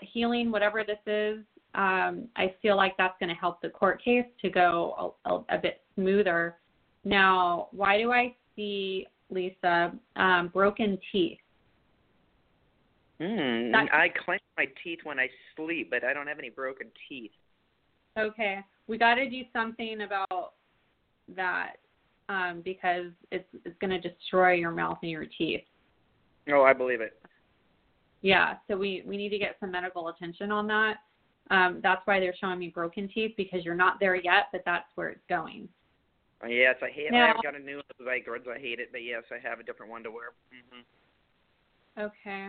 healing whatever this is, I feel like that's going to help the court case to go a bit smoother. Now, why do I see, Lisa, broken teeth? I clench my teeth when I sleep, but I don't have any broken teeth. Okay. We got to do something about that because it's going to destroy your mouth and your teeth. Oh, I believe it. Yeah, so we need to get some medical attention on that. That's why they're showing me broken teeth, because you're not there yet, but that's where it's going. Yes, I hate it. I've got a new Zygards. I hate it, but yes, I have a different one to wear. Mm-hmm. Okay.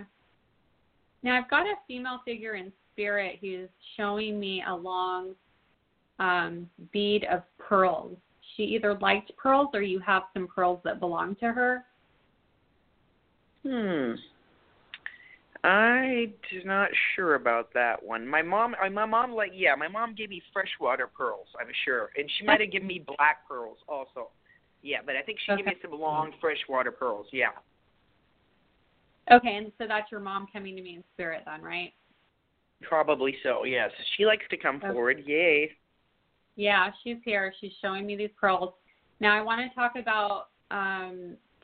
Now, I've got a female figure in spirit who's showing me a long bead of pearls. She either liked pearls or you have some pearls that belong to her. I'm not sure about that one. My mom gave me freshwater pearls, I'm sure. And she might have given me black pearls also. Yeah, but I think she gave me some long freshwater pearls, yeah. Okay, and so that's your mom coming to me in spirit then, right? Probably so, yes. She likes to come forward, yay. Yeah, she's here. She's showing me these pearls. Now I want to talk about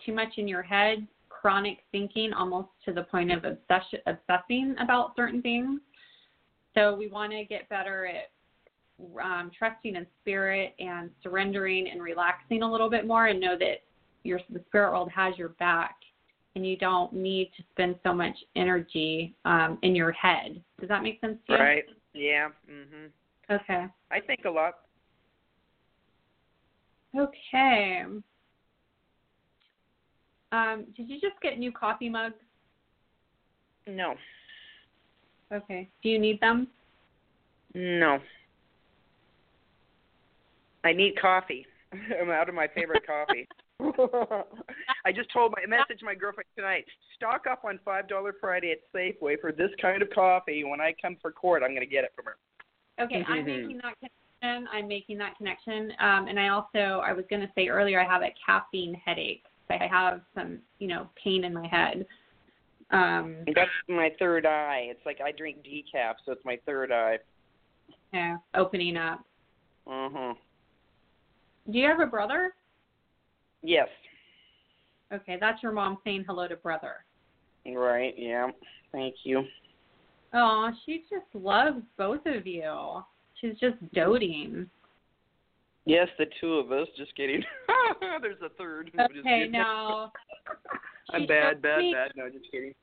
too much in your head. Chronic thinking, almost to the point of obsessing about certain things. So we want to get better at trusting in spirit and surrendering and relaxing a little bit more, and know that the spirit world has your back, and you don't need to spend so much energy in your head. Does that make sense to you? Right. Yeah. Mm-hmm. Okay. I think a lot. Okay. Did you just get new coffee mugs? No. Okay. Do you need them? No. I need coffee. I'm out of my favorite coffee. I just messaged my girlfriend tonight, stock up on $5 Friday at Safeway for this kind of coffee. When I come for court, I'm going to get it from her. Okay, I'm making that connection. And I was going to say earlier, I have a caffeine headache. I have some, pain in my head. That's my third eye. It's like I drink decaf, so it's my third eye. Yeah, opening up. Uh-huh. Do you have a brother? Yes. Okay, that's your mom saying hello to brother. Right, yeah. Thank you. Oh, she just loves both of you. She's just doting. Yes, the two of us. Just kidding. There's a third. Okay, no. I'm bad. No, just kidding.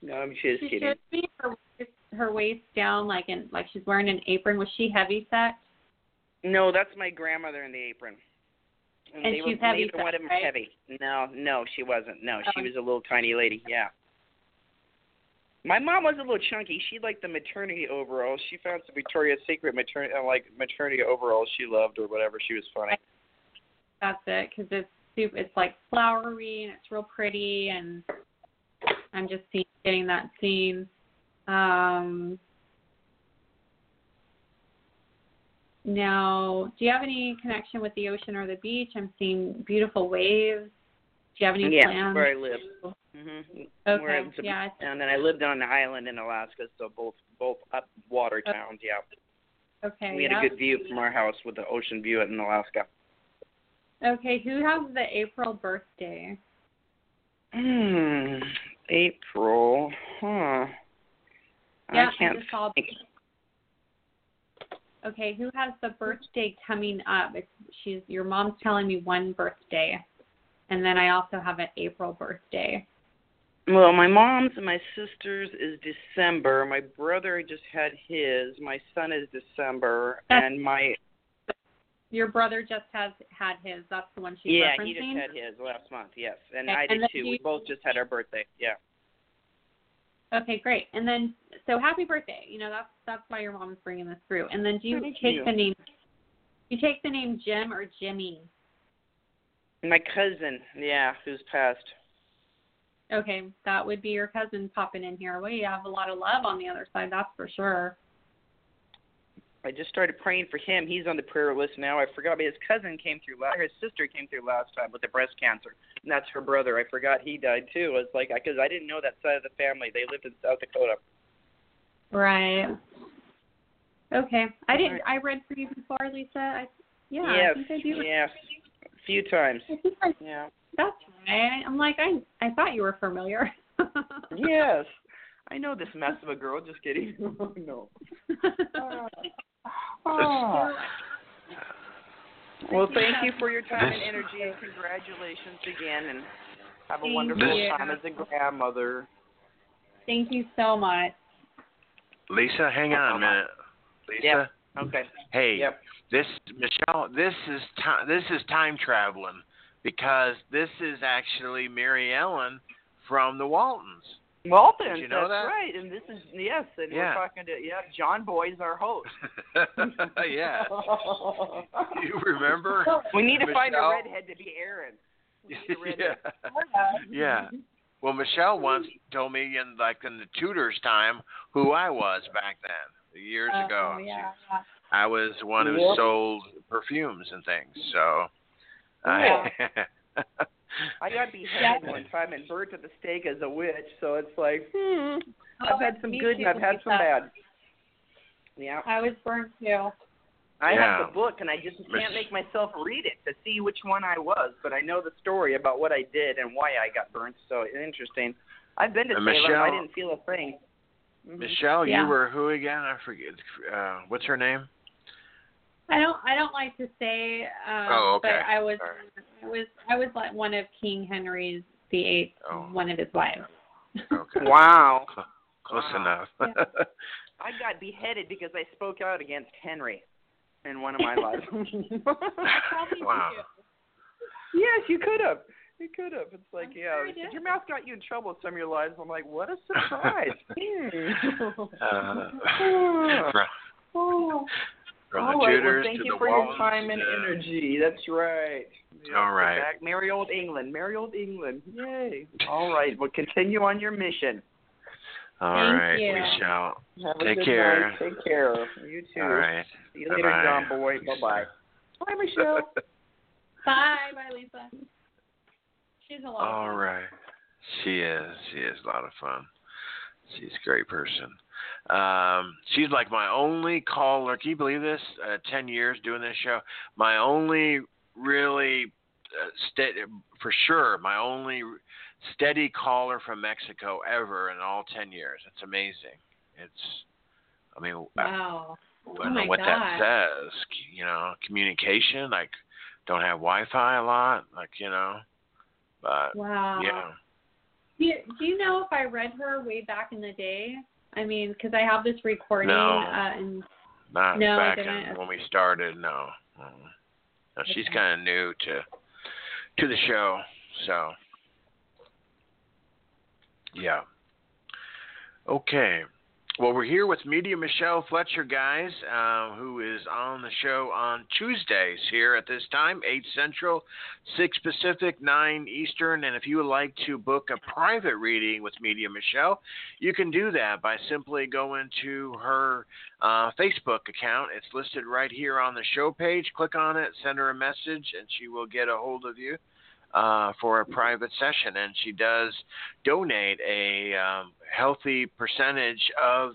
No, I'm just kidding. She showed me her waist down, like she's wearing an apron. Was she heavy set? No, that's my grandmother in the apron. And she's heavy set, one of them right? Heavy. No, she wasn't. No, she was a little tiny lady. Yeah. My mom was a little chunky. She liked the maternity overalls. She found some Victoria's Secret maternity overalls she loved or whatever. She was funny. That's it, because it's like flowery and it's real pretty, and I'm just getting that scene. Now, do you have any connection with the ocean or the beach? I'm seeing beautiful waves. Do you have any plans? Yeah, where I live. Mm-hmm. Okay. Where I live, yeah. And then I lived on an island in Alaska, so both up water towns, yeah. Okay. We had a good view from our house with the ocean view in Alaska. Okay, who has the April birthday? April, huh? Yeah, I just saw. Okay, who has the birthday coming up? Your mom's telling me one birthday, and then I also have an April birthday. Well, my mom's and my sister's is December. My brother just had his. My son is December, Your brother just had his. That's the one she's referencing? Yeah, he just had his last month, yes. And okay. I did, too. We both just had our birthday, yeah. Okay, great. And then, so happy birthday. You know, that's why your mom's bringing this through. And then do you take the name Jim or Jimmy? My cousin, yeah, who's passed. Okay, that would be your cousin popping in here. Well, you have a lot of love on the other side, that's for sure. I just started praying for him. He's on the prayer list now. I forgot, but his cousin came through. His sister came through last time with the breast cancer, and that's her brother. I forgot he died, too. It's like, because I didn't know that side of the family. They lived in South Dakota. Right. Okay. I read for you before, Lisa. I think I do. Yeah, a few times. Yeah. That's right. I'm like, I thought you were familiar. Yes. I know this mess of a girl. Just kidding. Oh, no. Well, thank you for your time and energy, and congratulations again, and have a wonderful time as a grandmother. Thank you so much. Lisa, hang on a minute. Lisa? Yeah. Okay. Hey, Michelle, this is time traveling, because this is actually Mary Ellen from the Waltons. Waltons, you know that's right. And this is, we're talking to, John Boy's our host. Yeah. You remember? We need to find a redhead to be Aaron. Yeah. Well, Michelle once told me in the Tudors time who I was back then, years ago. Yeah. I was one who sold perfumes and things, so. Yeah. I got beheaded one time and burnt at the stake as a witch, so it's like, I've had some good and I've had some bad. Yeah, I was burnt too. I have the book and I just can't make myself read it to see which one I was, but I know the story about what I did and why I got burnt, so it's interesting. I've been to Salem, I didn't feel a thing. Mm-hmm. Michelle, you were who again? I forget. What's her name? I don't like to say, but I was like one of King Henry VIII, one of his wives. Okay. Wow. Close enough. Yeah. I got beheaded because I spoke out against Henry in one of my lives. Wow. Yes, you could have. You could have. It's like, your mouth got you in trouble some of your lives. I'm like, what a surprise. From the Tudors to the Waltons. Thank you for your time and energy. That's right. Yeah, all right. Merry old England. Merry old England. Yay. All right. Well, continue on your mission. All right. Michelle. Take care. Night. Take care. You too. All right. See you later, John Boy. Bye-bye. Bye, Michelle. Bye. Bye, Lisa. She's a lot of fun. All right. She is. She is a lot of fun. She's a great person. She's like my only caller. Can you believe this? 10 years doing this show. My only really my only steady caller from Mexico ever in all 10 years. It's amazing. Wow. I don't know what that says. You know, communication. Like, don't have Wi-Fi a lot. Like, you know. But, wow. Yeah. Do you know if I read her way back in the day? I mean, because I have this recording. No, back when we started, no. No, she's kind of new to the show, so. Yeah. Okay. Well, we're here with Medium Michelle Fletcher, guys, who is on the show on Tuesdays here at this time, 8 Central, 6 Pacific, 9 Eastern. And if you would like to book a private reading with Medium Michelle, you can do that by simply going to her Facebook account. It's listed right here on the show page. Click on it, send her a message, and she will get a hold of you for a private session, and she does donate a healthy percentage of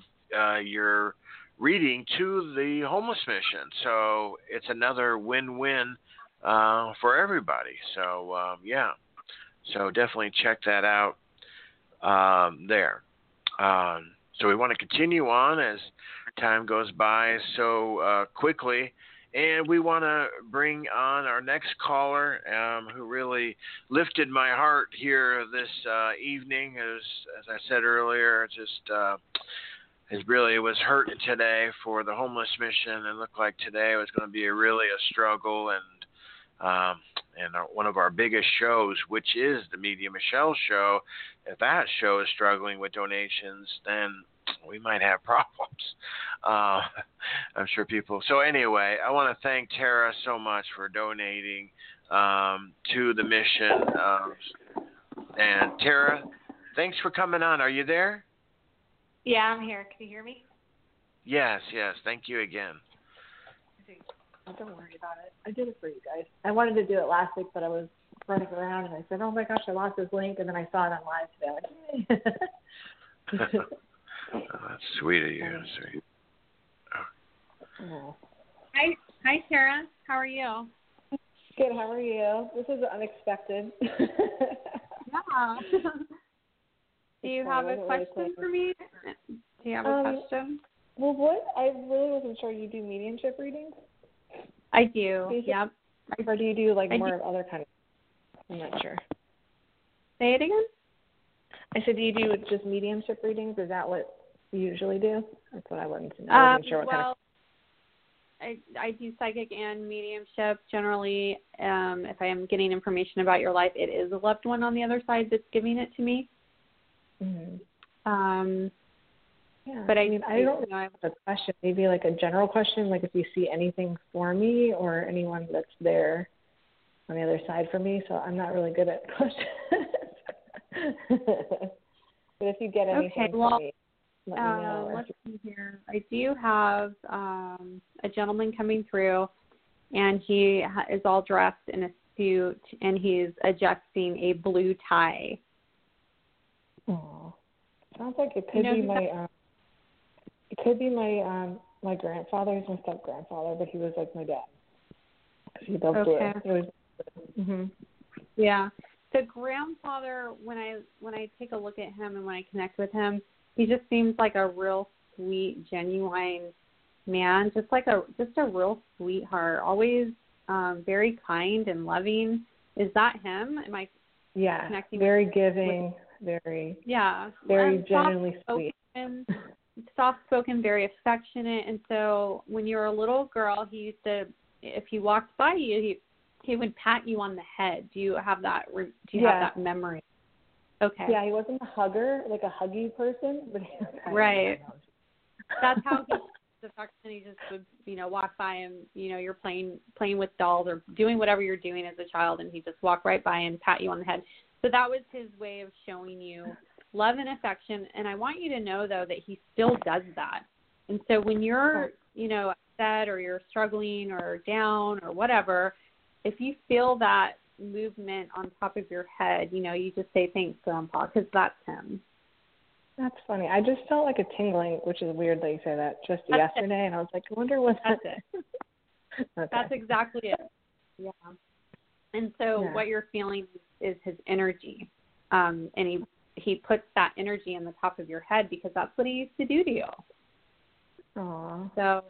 your reading to the homeless mission. So it's another win-win for everybody. So, yeah, so definitely check that out there. So we want to continue on as time goes by so quickly. And we want to bring on our next caller who really lifted my heart here this evening. As I said earlier, just it really was hurting today for the homeless mission. It looked like today was going to be really a struggle. And one of our biggest shows, which is the Medium Michelle show, if that show is struggling with donations, then we might have problems. I'm sure people. So anyway, I want to thank Tara so much for donating to the mission. And Tara, thanks for coming on. Are you there? Yeah, I'm here. Can you hear me? Yes, yes. Thank you again. Don't worry about it. I did it for you guys. I wanted to do it last week, but I was running around, and I said, oh, my gosh, I lost this link, and then I saw it on live today. Oh, that's sweet of you. Sweet. Oh. Hi, Sarah. How are you? Good. How are you? This is unexpected. Yeah. Do you have a question? Well, I really wasn't sure. You do mediumship readings? I do. Yep. Or do you do of other kind of? I'm not sure. Say it again. I said, do you do just mediumship readings? Is that what you usually do? That's what I wanted to know. I wasn't sure what kind of... I do psychic and mediumship. Generally, if I am getting information about your life, it is a loved one on the other side that's giving it to me. Mm-hmm. Yeah, but I don't know. I have a question, maybe like a general question, like if you see anything for me or anyone that's there on the other side for me. So I'm not really good at questions. But if you get anything for me, let me know. Let's see here. I do have a gentleman coming through, and he is all dressed in a suit, and he's adjusting a blue tie. Oh, sounds like it could be my... It could be my grandfather. He's my step-grandfather, but he was like my dad. He loved it. Mm-hmm. Yeah. So grandfather, when I take a look at him and when I connect with him, he just seems like a real sweet, genuine man, just a real sweetheart, always very kind and loving. Is that him? Am I connecting? Yeah, very giving, very genuinely sweet. Soft-spoken, very affectionate, and so when you were a little girl, he used to, if he walked by you, he would pat you on the head. Do you have that? Do you have that memory? Okay. Yeah, he wasn't a hugger, like a huggy person, but he was right. That's how he was affectionate. He just would, walk by and you're playing with dolls or doing whatever you're doing as a child, and he just walked right by and pat you on the head. So that was his way of showing you love and affection, and I want you to know, though, that he still does that. And so when you're, upset or you're struggling or down or whatever, if you feel that movement on top of your head, you just say, thanks, Grandpa, because that's him. That's funny. I just felt like a tingling, which is weird that you say that, just yesterday, and I was like, I wonder what that's it. Okay. That's exactly it. Yeah. And so what you're feeling is his energy, and he puts that energy on the top of your head because that's what he used to do to you. Aww. So,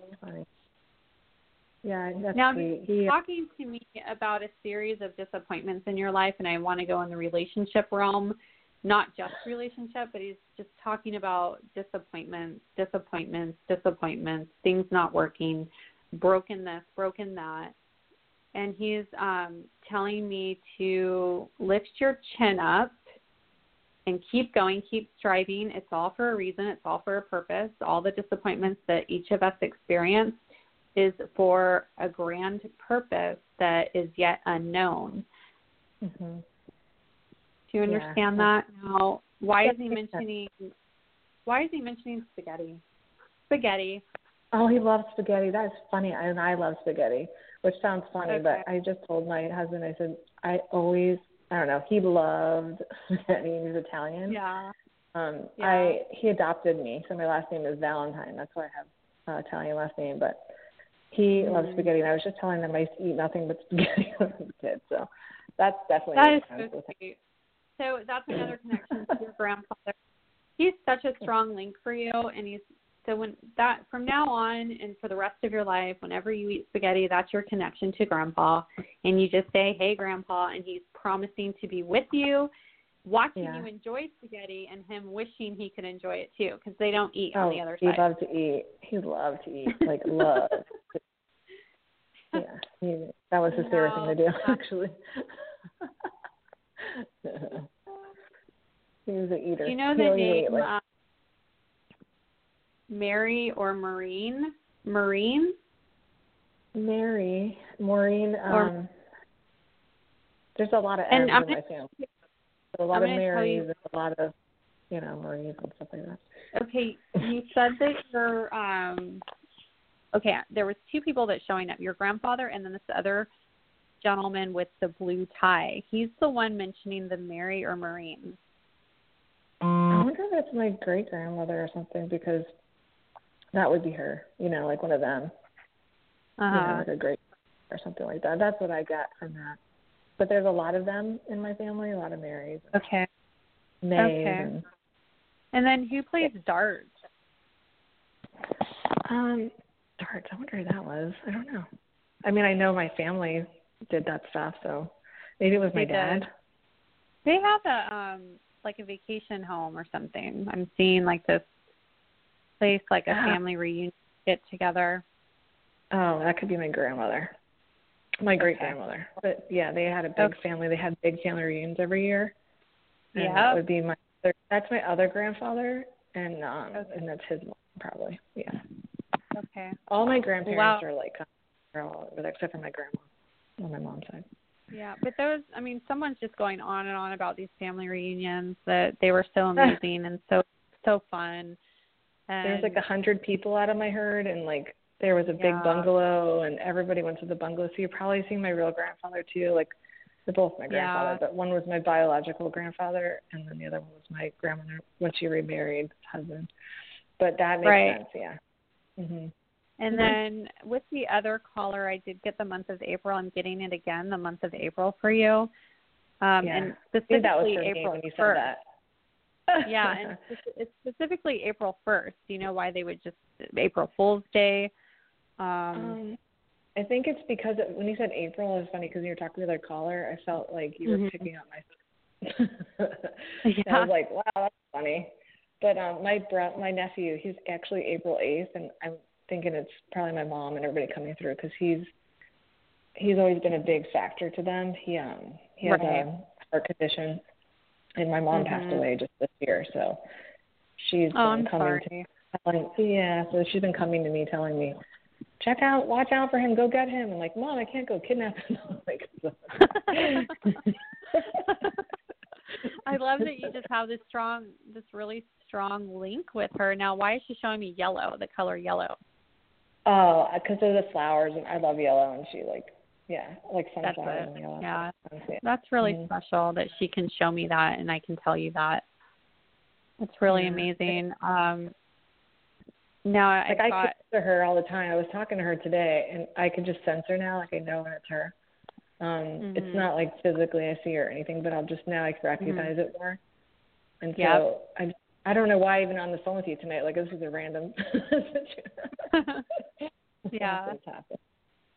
yeah. That's now sweet. He's talking to me about a series of disappointments in your life, and I want to go in the relationship realm, not just relationship, but he's just talking about disappointments, things not working, broken this, broken that. And he's telling me to lift your chin up and keep going, keep striving. It's all for a reason. It's all for a purpose. All the disappointments that each of us experience is for a grand purpose that is yet unknown. Mm-hmm. Do you understand that? Now, why is he mentioning spaghetti? Spaghetti. Oh, he loves spaghetti. That's funny. And I love spaghetti, which sounds funny, but I just told my husband, I said, he loved spaghetti. He's Italian. Yeah. He adopted me. So my last name is Valentine. That's why I have an Italian last name, but he loves spaghetti. And I was just telling him I used to eat nothing but spaghetti when I was a kid. So that's definitely what. So that's another connection to your grandfather. He's such a strong link for you, and from now on and for the rest of your life, whenever you eat spaghetti, that's your connection to Grandpa, and you just say, "Hey, Grandpa," and he's promising to be with you, watching you enjoy spaghetti, and him wishing he could enjoy it too, because they don't eat on the other side. He loves to eat. Like love. Yeah, that was his favorite thing to do, actually. He was an eater. Do you know the name Mary or Maureen? Maureen? Mary. Maureen. There's a lot of M's in my family. So a lot of Marys and a lot of, Maureen's and stuff like that. Okay. You said that your there was two people that showing up, your grandfather and then this other gentleman with the blue tie. He's the one mentioning the Mary or Maureen. I wonder if it's my great grandmother or something, because that would be her, like one of them. Like a great or something like that. That's what I got from that. But there's a lot of them in my family, a lot of Marys. Okay. Mays. Okay. And then who plays darts? Darts, I wonder who that was. I don't know. I mean, I know my family did that stuff, so maybe it was my dad. They have a vacation home or something. I'm seeing this place, like a family reunion get together. Oh, that could be my grandmother, my great grandmother. But yeah, they had a big family. They had big family reunions every year. Yeah, that would be that's my other grandfather, and and that's his mom probably. Yeah. Okay. All my grandparents are they're all over there except for my grandma. On my mom's side. Yeah, but someone's just going on and on about these family reunions that they were so amazing and so fun. And there was 100 people out of my herd, and there was a big bungalow, and everybody went to the bungalow. So you're probably seeing my real grandfather too. They're both my grandfather, but one was my biological grandfather, and then the other one was my grandmother when she remarried husband. But that makes sense, yeah. Mm-hmm. And then with the other caller, I did get the month of April. I'm getting it again, the month of April for you. And specifically that was April when you said 1st. That. Yeah, and it's specifically April 1st. Do you know why they would just April Fool's Day? I think it's because when you said April, it was funny because you were talking to the other caller. I felt like you were picking up my phone. I was like, wow, that's funny. But my nephew, he's actually April 8th, and I'm thinking it's probably my mom and everybody coming through because he's always been a big factor to them. He has a heart condition, and my mom passed away just this year, so she's been coming to me telling me, watch out for him, go get him. I'm like, Mom, I can't go kidnap him. I love that you just have this really strong link with her. Now, why is she showing me yellow, the color yellow? Oh, because of the flowers, and I love yellow, and she sunflowers and yellow. Yeah, that's really special that she can show me that, and I can tell you that. It's really amazing. Now I could to her all the time. I was talking to her today, and I can just sense her now. I know when it's her. It's not physically I see her or anything, but I'll just now recognize it more. And so I don't know why even on the phone with you tonight. This is a random situation. Yeah.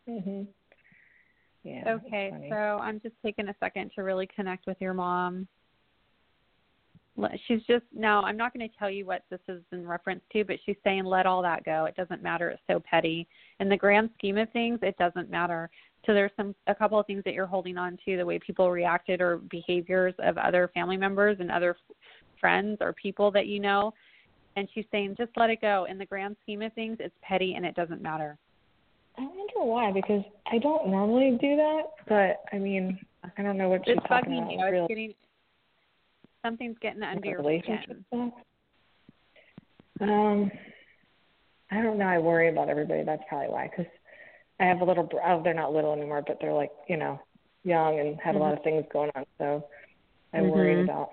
Mm-hmm. Yeah. Okay, so I'm just taking a second to really connect with your mom. She's just now. I'm not going to tell you what this is in reference to, but she's saying, "Let all that go. It doesn't matter. It's so petty. In the grand scheme of things, it doesn't matter." So there's a couple of things that you're holding on to, the way people reacted or behaviors of other family members and other friends or people that you know. And she's saying, just let it go. In the grand scheme of things, it's petty and it doesn't matter. I wonder why, because I don't normally do that, but, I mean, I don't know what she's talking about. You know, really. Something's getting under your skin. I don't know. I worry about everybody. That's probably why, because I have a little, they're not little anymore, but they're like, you know, young and have a lot of things going on. So I worried about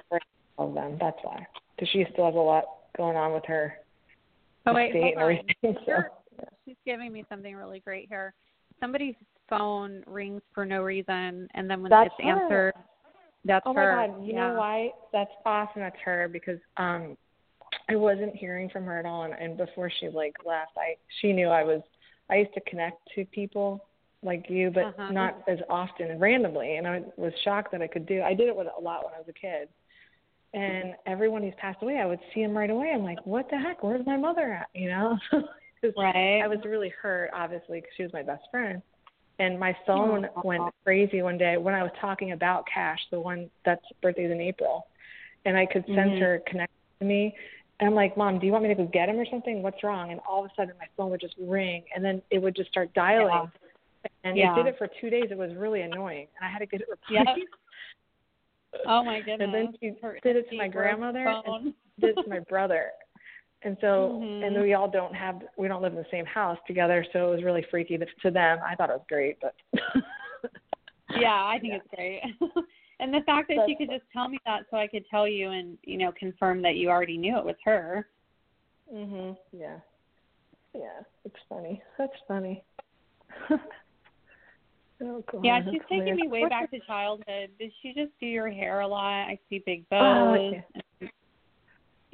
all of them. That's why. Because she still has a lot going on with her. Oh, wait, hold on. She's giving me something really great here. Somebody's phone rings for no reason, and then when it's answered, that's her. Oh, my God. You know why? That's awesome. That's her, because I wasn't hearing from her at all, and before she, like, left, she knew I used to connect to people like you, but not as often, randomly, and I was shocked that I could do. I did it with a lot when I was a kid, and everyone who's passed away, I would see them right away. I'm like, what the heck? Where's my mother at? You know? Right. I was really hurt, obviously, because she was my best friend. And my phone went crazy one day when I was talking about Cash, the one that's birthday's in April. And I could sense her connecting to me. And I'm like, Mom, do you want me to go get him or something? What's wrong? And all of a sudden, my phone would just ring, and then it would just start dialing. And it did it for 2 days. It was really annoying. And I had to get it replaced. Oh, my goodness. And then she did it to my grandmother and did it to my brother. And so, and we all we don't live in the same house together, so it was really freaky to them. I thought it was great, but. I think it's great. And the fact that she could just tell me that so I could tell you and, you know, confirm that you already knew it was her. Yeah, it's funny. That's funny. Yeah, she's taking me way back to childhood. Did she just do your hair a lot? I see big bows.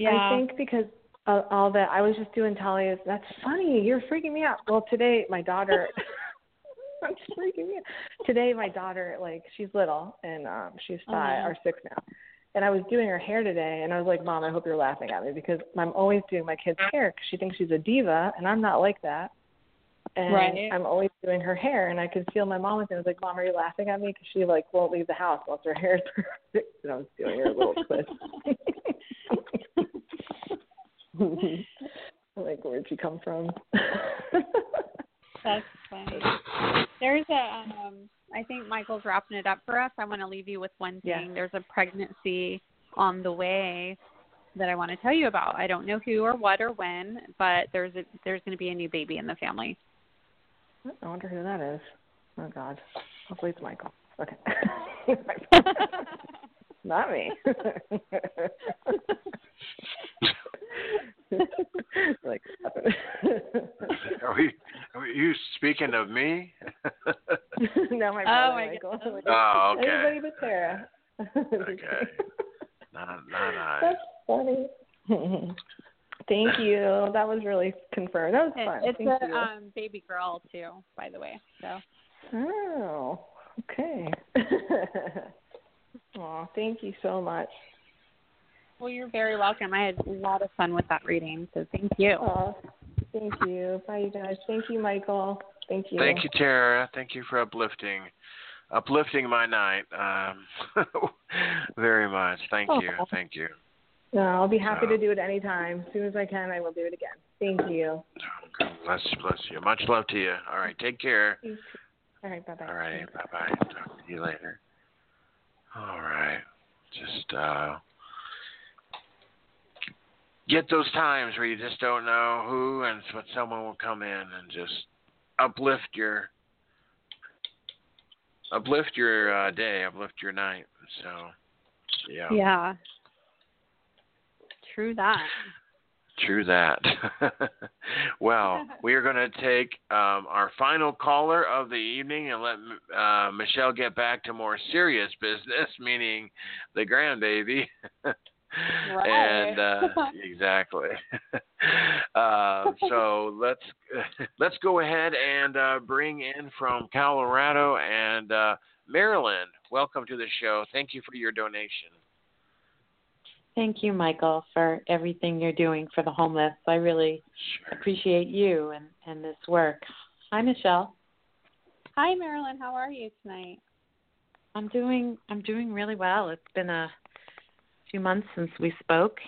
I think because. All that. I was just doing Talia's. That's funny. You're freaking me out. Well, today, my daughter, I'm freaking me out. Today, my daughter, like, she's little, and she's 5 or 6 now. And I was doing her hair today, and I was like, Mom, I hope you're laughing at me, because I'm always doing my kid's hair, because she thinks she's a diva, and I'm not like that. And I'm always doing her hair, and I could feel my mom with it. I was like, Mom, are you laughing at me? Because she, like, won't leave the house while her hair is perfect. And I was doing her little twist. Like, where'd she come from? That's funny. There's I think Michael's wrapping it up for us. I want to leave you with one thing. There's a pregnancy on the way that I want to tell you about. I don't know who or what or when, but there's going to be a new baby in the family. I wonder who that is. Oh, God. Hopefully it's Michael. Okay. Not me. Like, are you speaking of me? No, my brother. Oh, Michael. Oh, okay. Everybody but Sarah. Okay. Not I. That's funny. Thank you. That was really confirmed. That was fun. It's a baby girl too, by the way. So. Oh. Okay. Oh, thank you so much. Well, you're very welcome. I had a lot of fun with that reading, so thank you. Oh, thank you. Bye, you guys. Thank you, Michael. Thank you. Thank you, Tara. Thank you for uplifting my night very much. Thank you. Thank you. No, I'll be happy to do it anytime. As soon as I can, I will do it again. Thank you. Bless you. Much love to you. All right, take care. All right, bye-bye. All right, bye-bye. Talk to you later. All right. Just get those times where you just don't know who and what someone will come in and just uplift your day, uplift your night. So, yeah. Yeah. True that. Well, we are going to take our final caller of the evening and let Michelle get back to more serious business, meaning the grandbaby. Right. And exactly. So let's go ahead and bring in from Colorado and Maryland. Welcome to the show. Thank you for your donation. Thank you, Michael, for everything you're doing for the homeless. I really appreciate you and this work. Hi, Michelle. Hi, Marilyn. How are you tonight? I'm doing really well. It's been a few months since we spoke,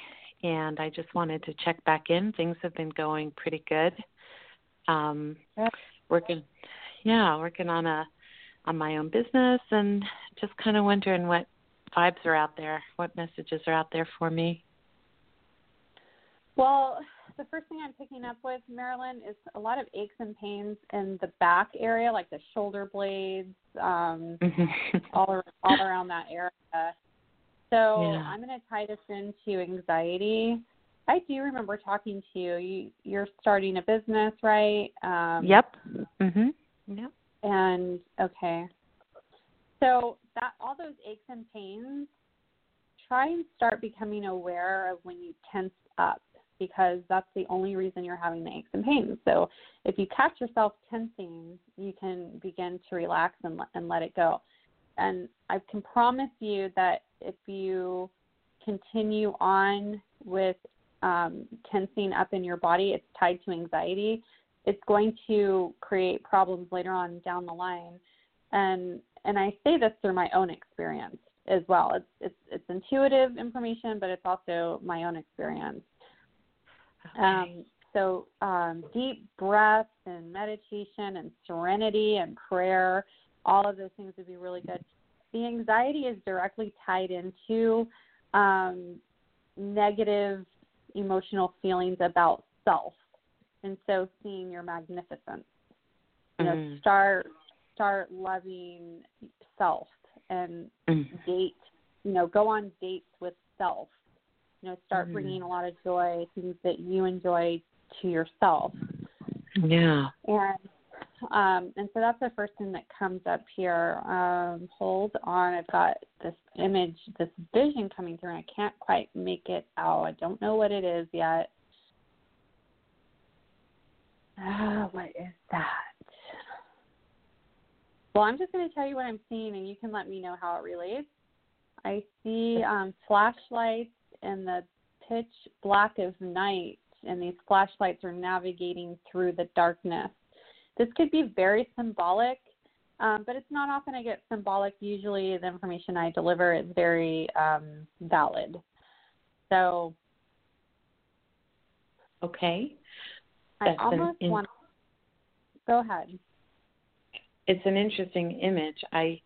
and I just wanted to check back in. Things have been going pretty good. Working on my own business, and just kind of wondering what vibes are out there, what messages are out there for me. Well, the first thing I'm picking up with, Marilyn, is a lot of aches and pains in the back area, like the shoulder blades, all around that area. So yeah. I'm going to tie this into anxiety. I do remember talking to you. You're starting a business, right? Yep. Mm-hmm. Yep. And okay. So that all those aches and pains, try and start becoming aware of when you tense up, because that's the only reason you're having the aches and pains. So if you catch yourself tensing, you can begin to relax and let it go. And I can promise you that if you continue on with tensing up in your body, it's tied to anxiety. It's going to create problems later on down the line. And I say this through my own experience as well. It's intuitive information, but it's also my own experience. Okay. So deep breaths and meditation and serenity and prayer, all of those things would be really good. The anxiety is directly tied into negative emotional feelings about self. And so seeing your magnificence, you know, start loving self and date, go on dates with self. Start bringing a lot of joy, things that you enjoy to yourself. Yeah. And so that's the first thing that comes up here. Hold on. I've got this image, this vision coming through, and I can't quite make it out. I don't know what it is yet. What is that? Well, I'm just going to tell you what I'm seeing, and you can let me know how it relates. I see flashlights in the pitch black of night, and these flashlights are navigating through the darkness. This could be very symbolic, but it's not often I get symbolic. Usually the information I deliver is very valid. So, okay. That's go ahead. It's an interesting image. I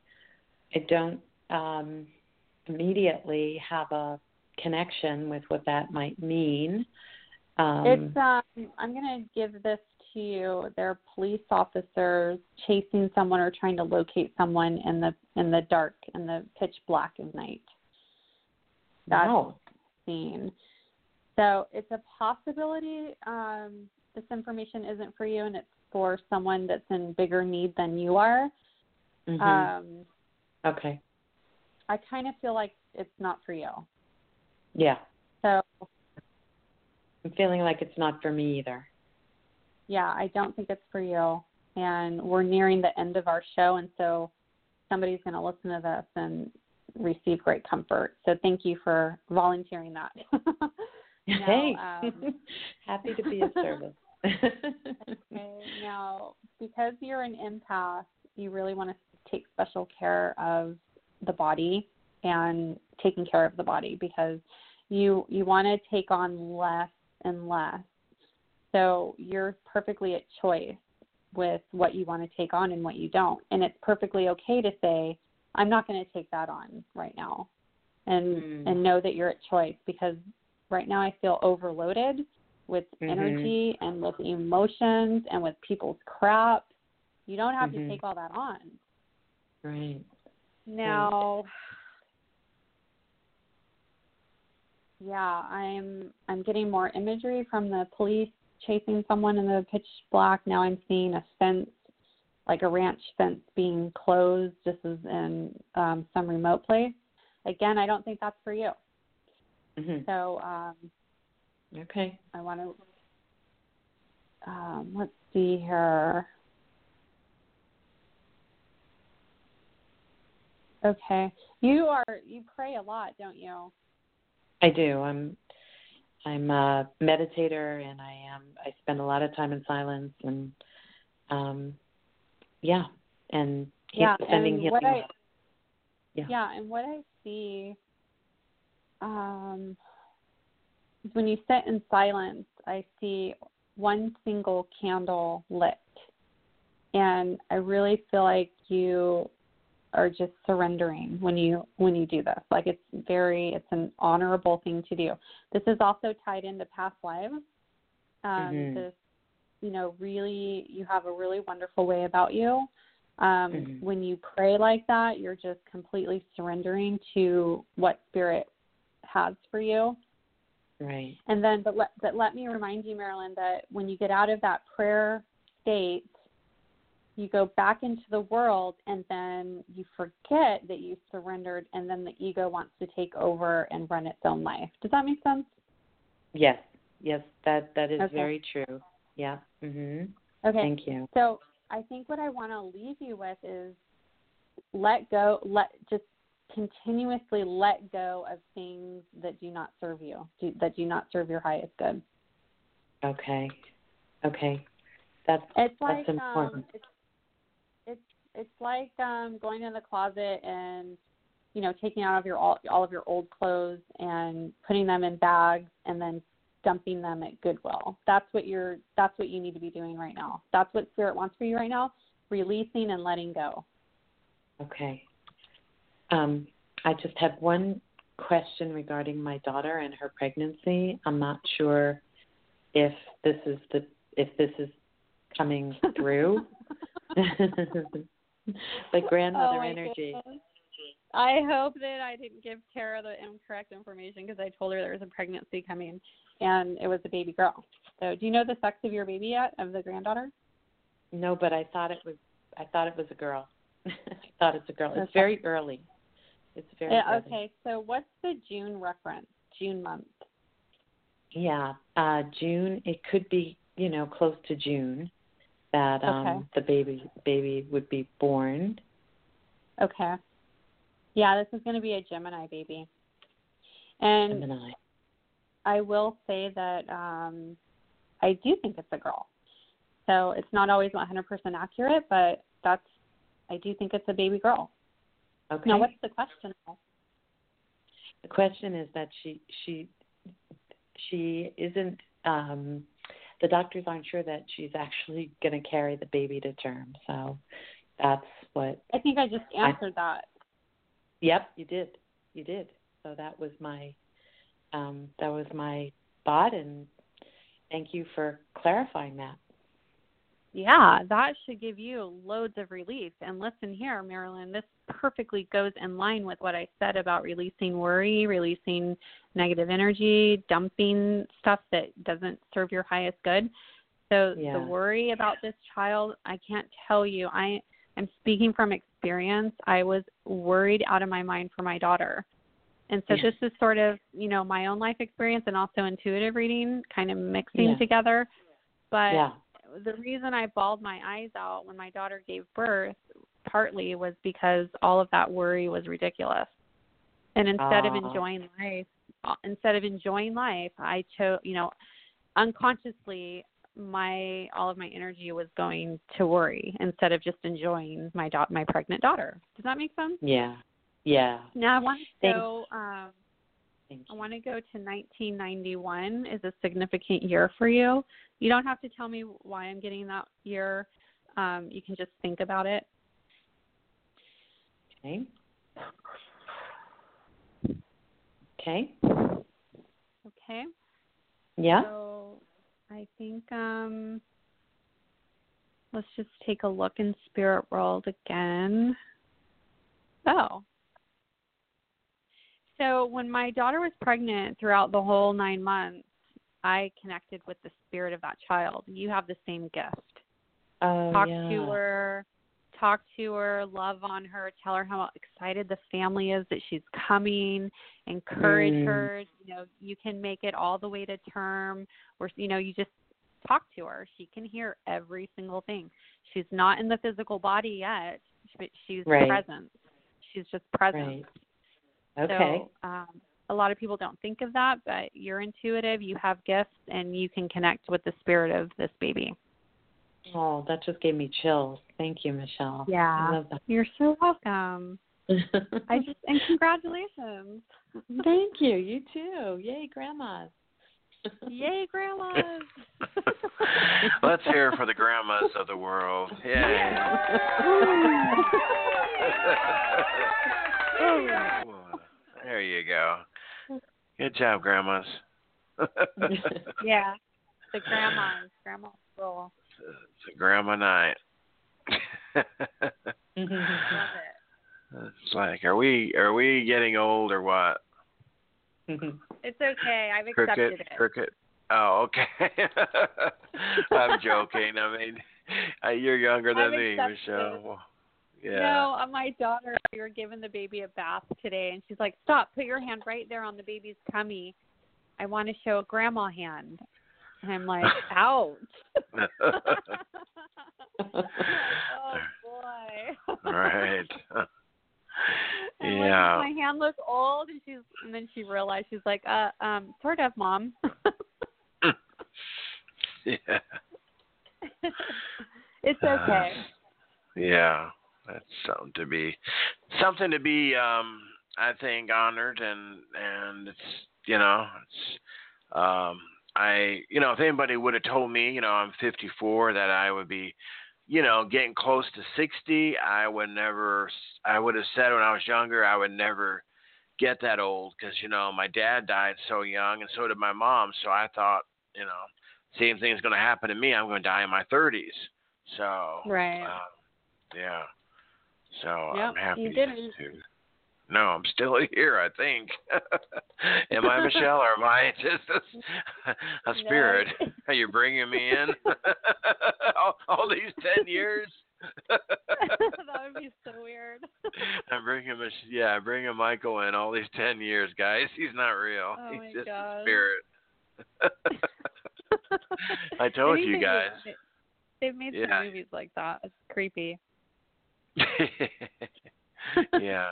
don't immediately have a connection with what that might mean. I'm going to give this to you. They're police officers chasing someone or trying to locate someone in the dark, in the pitch black of night. That's scene. So it's a possibility. This information isn't for you, and it's for someone that's in bigger need than you are. Mm-hmm. Okay. I kind of feel like it's not for you. Yeah. So I'm feeling like it's not for me either. Yeah, I don't think it's for you. And we're nearing the end of our show, and so somebody's going to listen to this and receive great comfort. So thank you for volunteering that. Hey, happy to be of service. Okay, now, because you're an empath, you really want to take special care of the body and taking care of the body, because you want to take on less and less. So you're perfectly at choice with what you want to take on and what you don't. And it's perfectly okay to say, I'm not going to take that on right now, and know that you're at choice, because right now I feel overloaded with energy and with emotions and with people's crap. You don't have to take all that on. Right. Now, I'm getting more imagery from the police chasing someone in the pitch black. Now I'm seeing a fence, like a ranch fence being closed. This is in some remote place. Again, I don't think that's for you. Mm-hmm. So, okay. I want to, let's see here. Okay. You pray a lot, don't you? I do. I'm a meditator, and I spend a lot of time in silence, and keep sending healing. And what I see When you sit in silence, I see one single candle lit, and I really feel like you are just surrendering when you do this. Like it's an honorable thing to do. This is also tied into past lives. This, really, you have a really wonderful way about you. When you pray like that, you're just completely surrendering to what spirit has for you. Right. And then, but let me remind you, Marilyn, that when you get out of that prayer state, you go back into the world, and then you forget that you surrendered, and then the ego wants to take over and run its own life. Does that make sense? Yes, that is okay. Very true. Yeah. Okay. Thank you. So I think what I want to leave you with is just continuously let go of things that do not serve you, that do not serve your highest good. Okay. That's important. It's like going in the closet and, taking out of all of your old clothes and putting them in bags and then dumping them at Goodwill. That's what you need to be doing right now. That's what Spirit wants for you right now, releasing and letting go. Okay. I just have one question regarding my daughter and her pregnancy. I'm not sure if this is coming through. Like grandmother energy. Goodness. I hope that I didn't give Tara the incorrect information, because I told her there was a pregnancy coming and it was a baby girl. So do you know the sex of your baby yet, of the granddaughter? No, but I thought it was a girl. I thought it's a girl. It's very early. It's very early. Okay, so what's the June reference? June month. Yeah, June. It could be, close to June that the baby would be born. Okay. Yeah, this is going to be a Gemini baby. And Gemini. I will say that I do think it's a girl. So it's not always 100% accurate, but I do think it's a baby girl. Okay. Now, what's the question? The question is that she isn't, the doctors aren't sure that she's actually going to carry the baby to term. So that's what. I think I just answered that. Yep, you did. So that was my thought, and thank you for clarifying that. Yeah, that should give you loads of relief. And listen here, Marilyn, this perfectly goes in line with what I said about releasing worry, releasing negative energy, dumping stuff that doesn't serve your highest good. So the worry about this child, I can't tell you. I'm speaking from experience. I was worried out of my mind for my daughter. And so this is sort of, my own life experience and also intuitive reading kind of mixing together. But the reason I bawled my eyes out when my daughter gave birth partly was because all of that worry was ridiculous. And instead of enjoying life, I chose, unconsciously, all of my energy was going to worry instead of just enjoying my pregnant daughter. Does that make sense? Yeah. Now I want to go to 1991 is a significant year for you. You don't have to tell me why I'm getting that year. You can just think about it. Okay. Yeah. So I think let's just take a look in spirit world again. Oh. So when my daughter was pregnant, throughout the whole 9 months, I connected with the spirit of that child. You have the same gift. Talk to her, love on her, tell her how excited the family is that she's coming, encourage her, you can make it all the way to term, or, you just talk to her. She can hear every single thing. She's not in the physical body yet, but she's present. She's just present. Right. Okay. So, a lot of people don't think of that, but you're intuitive, you have gifts, and you can connect with the spirit of this baby. Oh, that just gave me chills. Thank you, Michelle. Yeah. I love that. You're so welcome. And congratulations. Thank you. You too. Yay, grandmas. Yay, grandmas. Let's hear for the grandmas of the world. Yay. There you go. Good job, grandmas. Yeah. The grandmas. Grandma's rule. It's a grandma night. It's like, are we getting old or what? It's okay. I've accepted it. Cricket. Oh, okay. I'm joking. I mean, you're younger than me, Michelle. Yeah. No, my daughter, we were giving the baby a bath today, and she's like, "Stop! Put your hand right there on the baby's tummy. I want to show a grandma hand." And I'm like, "Ouch!" Oh boy! Right. And yeah. Like, my hand looks old, and then she realized, she's like, sort of, Mom. Yeah. It's okay. Yeah, that's something to be. I think honored, and it's, you know, it's, if anybody would have told me, you know, I'm 54, that I would be, you know, getting close to 60, I would have said when I was younger, I would never get that old, because, you know, my dad died so young and so did my mom. So I thought, you know, same thing is going to happen to me. I'm going to die in my 30s. So, right. Yeah. So yep, I'm happy to. No, I'm still here, I think. Am I Michelle, or am I just a spirit? No. Are you bringing me in? all these 10 years? That would be so weird. I'm bringing Michael in all these 10 years, guys. He's not real. Oh, he's just a spirit. I told you guys. They've made some movies like that. It's creepy. Yeah.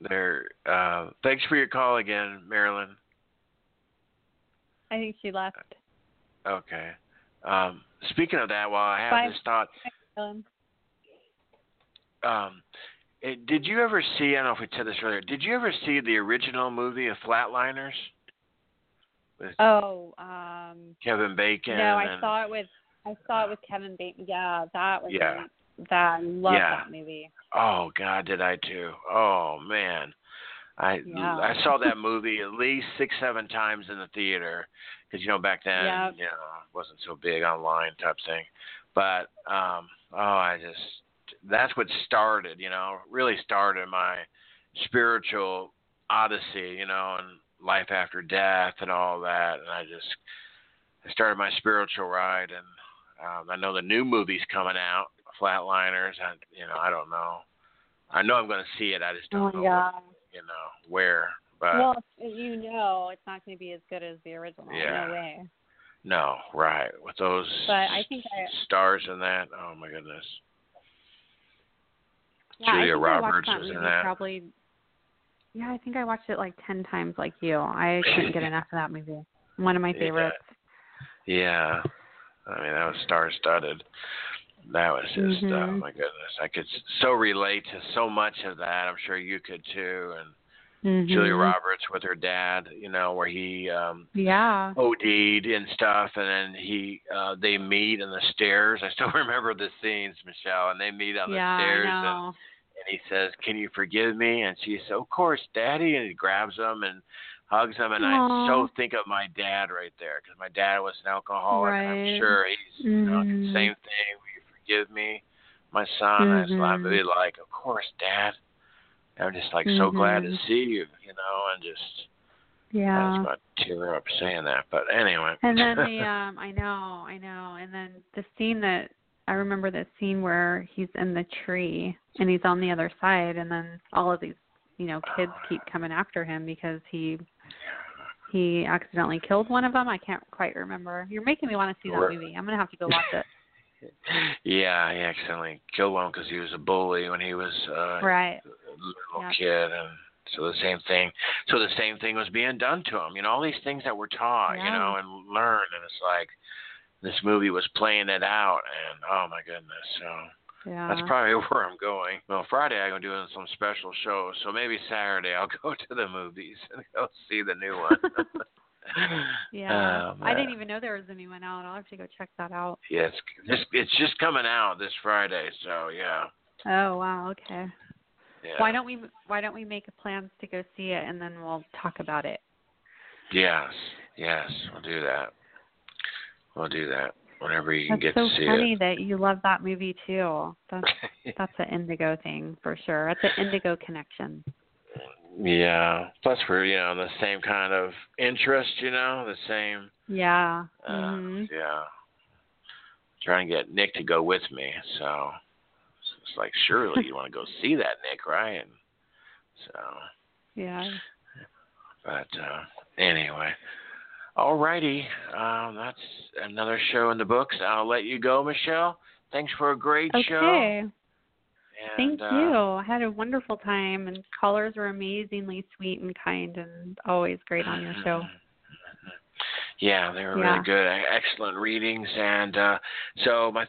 There. Thanks for your call again, Marilyn. I think she left. Okay. Speaking of that, while I have this thought, did you ever see? I don't know if we said this earlier. Did you ever see the original movie of Flatliners? Kevin Bacon. No, I saw it with Kevin Bacon. Yeah, that was. Yeah. Great. That I love that movie. Oh God, did I too? Oh man, I saw that movie at least 6-7 times in the theater, because you know back then it wasn't so big online type thing. But that's what started, you know, really started my spiritual odyssey, you know, and life after death and all that. And I started my spiritual ride, and I know the new movie's coming out. Flatliners, I don't know. I know I'm going to see it. I just don't know, where. But it's not going to be as good as the original. Yeah. No way. No, right. With those stars in that, oh my goodness. Yeah, Julia Roberts was in that. Probably. Yeah, I think I watched it like 10 times, like you. I couldn't get enough of that movie. One of my favorites. Yeah. I mean, that was star-studded. That was just, oh my goodness. I could so relate to so much of that. I'm sure you could too. And Julia Roberts with her dad, you know, where he OD'd and stuff. And then they meet on the stairs. I still remember the scenes, Michelle. And they meet on the stairs. And he says, "Can you forgive me?" And she says, "Of course, Daddy." And he grabs him and hugs him. And aww. I so think of my dad right there, because my dad was an alcoholic. Right. And I'm sure he's the same thing. Give me my son. I'd be like, "Of course, Dad." I'm just like so glad to see you, you know, and just I was about to tear up saying that, but anyway. And then the I know, and then the scene that I remember, that scene where he's in the tree and he's on the other side, and then all of these, you know, kids keep coming after him because he accidentally killed one of them. I can't quite remember. You're making me want to see that movie. I'm gonna have to go watch it. Yeah, he accidentally killed one because he was a bully when he was a little kid, and so the same thing was being done to him. You know, all these things that we're taught, you know, and learned, and it's like this movie was playing it out, and oh my goodness. So Yeah. That's probably where I'm going. Well, Friday I'm doing some special shows, so maybe Saturday I'll go to the movies and go see the new one. Yeah, I didn't even know there was a new one out. I'll have to go check that out. Yes, yeah, it's just coming out this Friday, so yeah. Oh wow, okay. Yeah. Why don't we make plans to go see it and then we'll talk about it? Yes, we'll do that. Whenever you can get to see it. That's so funny that you love that movie too. That's an Indigo thing for sure. That's an Indigo connection. Yeah. Plus we're, the same kind of interest, the same. Yeah. Yeah. Trying to get Nick to go with me. So it's like, surely you want to go see that, Nick, right? And so. Yeah. But anyway. All righty. That's another show in the books. I'll let you go, Michelle. Thanks for a great show. Okay. Thank you. I had a wonderful time, and callers were amazingly sweet and kind and always great on your show. Yeah, they were really good. Excellent readings. And so my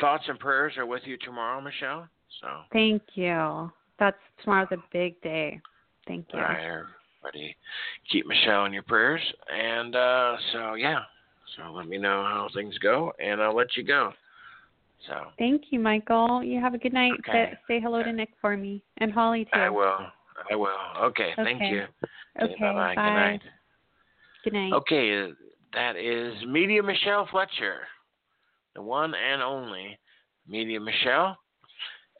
thoughts and prayers are with you tomorrow, Michelle. So thank you. Tomorrow's a big day. Thank you. All right, everybody. Keep Michelle in your prayers. And so let me know how things go, and I'll let you go. So. Thank you, Michael. You have a good night. Okay. Say hello to Nick for me and Holly, too. I will. Okay. Thank you. Okay. Bye. Good night. Good night. Okay. That is Medium Michelle Fletcher, the one and only Medium Michelle.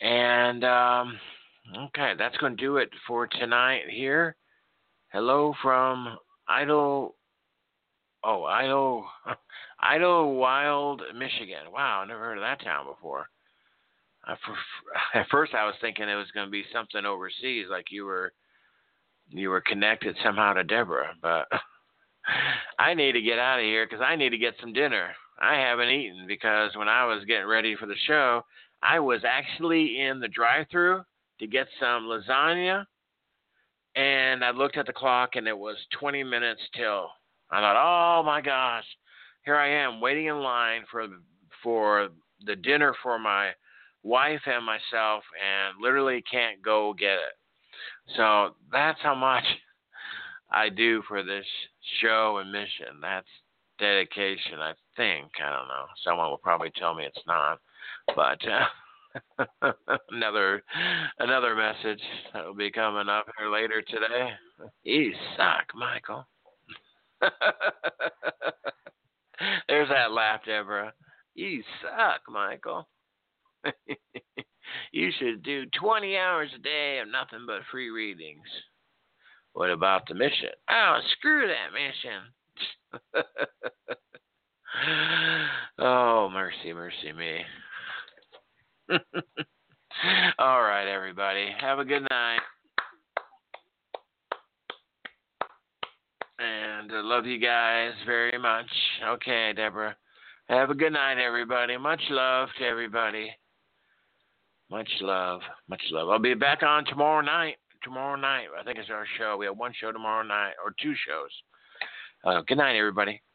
And, okay, that's going to do it for tonight here. Hello from Idlewild, Michigan. Wow, I never heard of that town before. At first, I was thinking it was going to be something overseas, like you were connected somehow to Deborah. But I need to get out of here because I need to get some dinner. I haven't eaten because when I was getting ready for the show, I was actually in the drive-thru to get some lasagna, and I looked at the clock, and it was 20 minutes till. I thought, oh, my gosh, here I am waiting in line for the dinner for my wife and myself and literally can't go get it. So that's how much I do for this show and mission. That's dedication, I think. I don't know. Someone will probably tell me it's not. But another message that will be coming up here later today. You suck, Michael. There's that laugh, Deborah. You suck, Michael. You should do 20 hours a day of nothing but free readings. What about the mission? Oh, screw that mission. Oh, mercy me. All right, everybody. Have a good night. And I love you guys very much. Okay, Deborah. Have a good night, everybody. Much love to everybody. Much love. Much love. I'll be back on tomorrow night. Tomorrow night, I think, is our show. We have one show tomorrow night or two shows. Good night, everybody.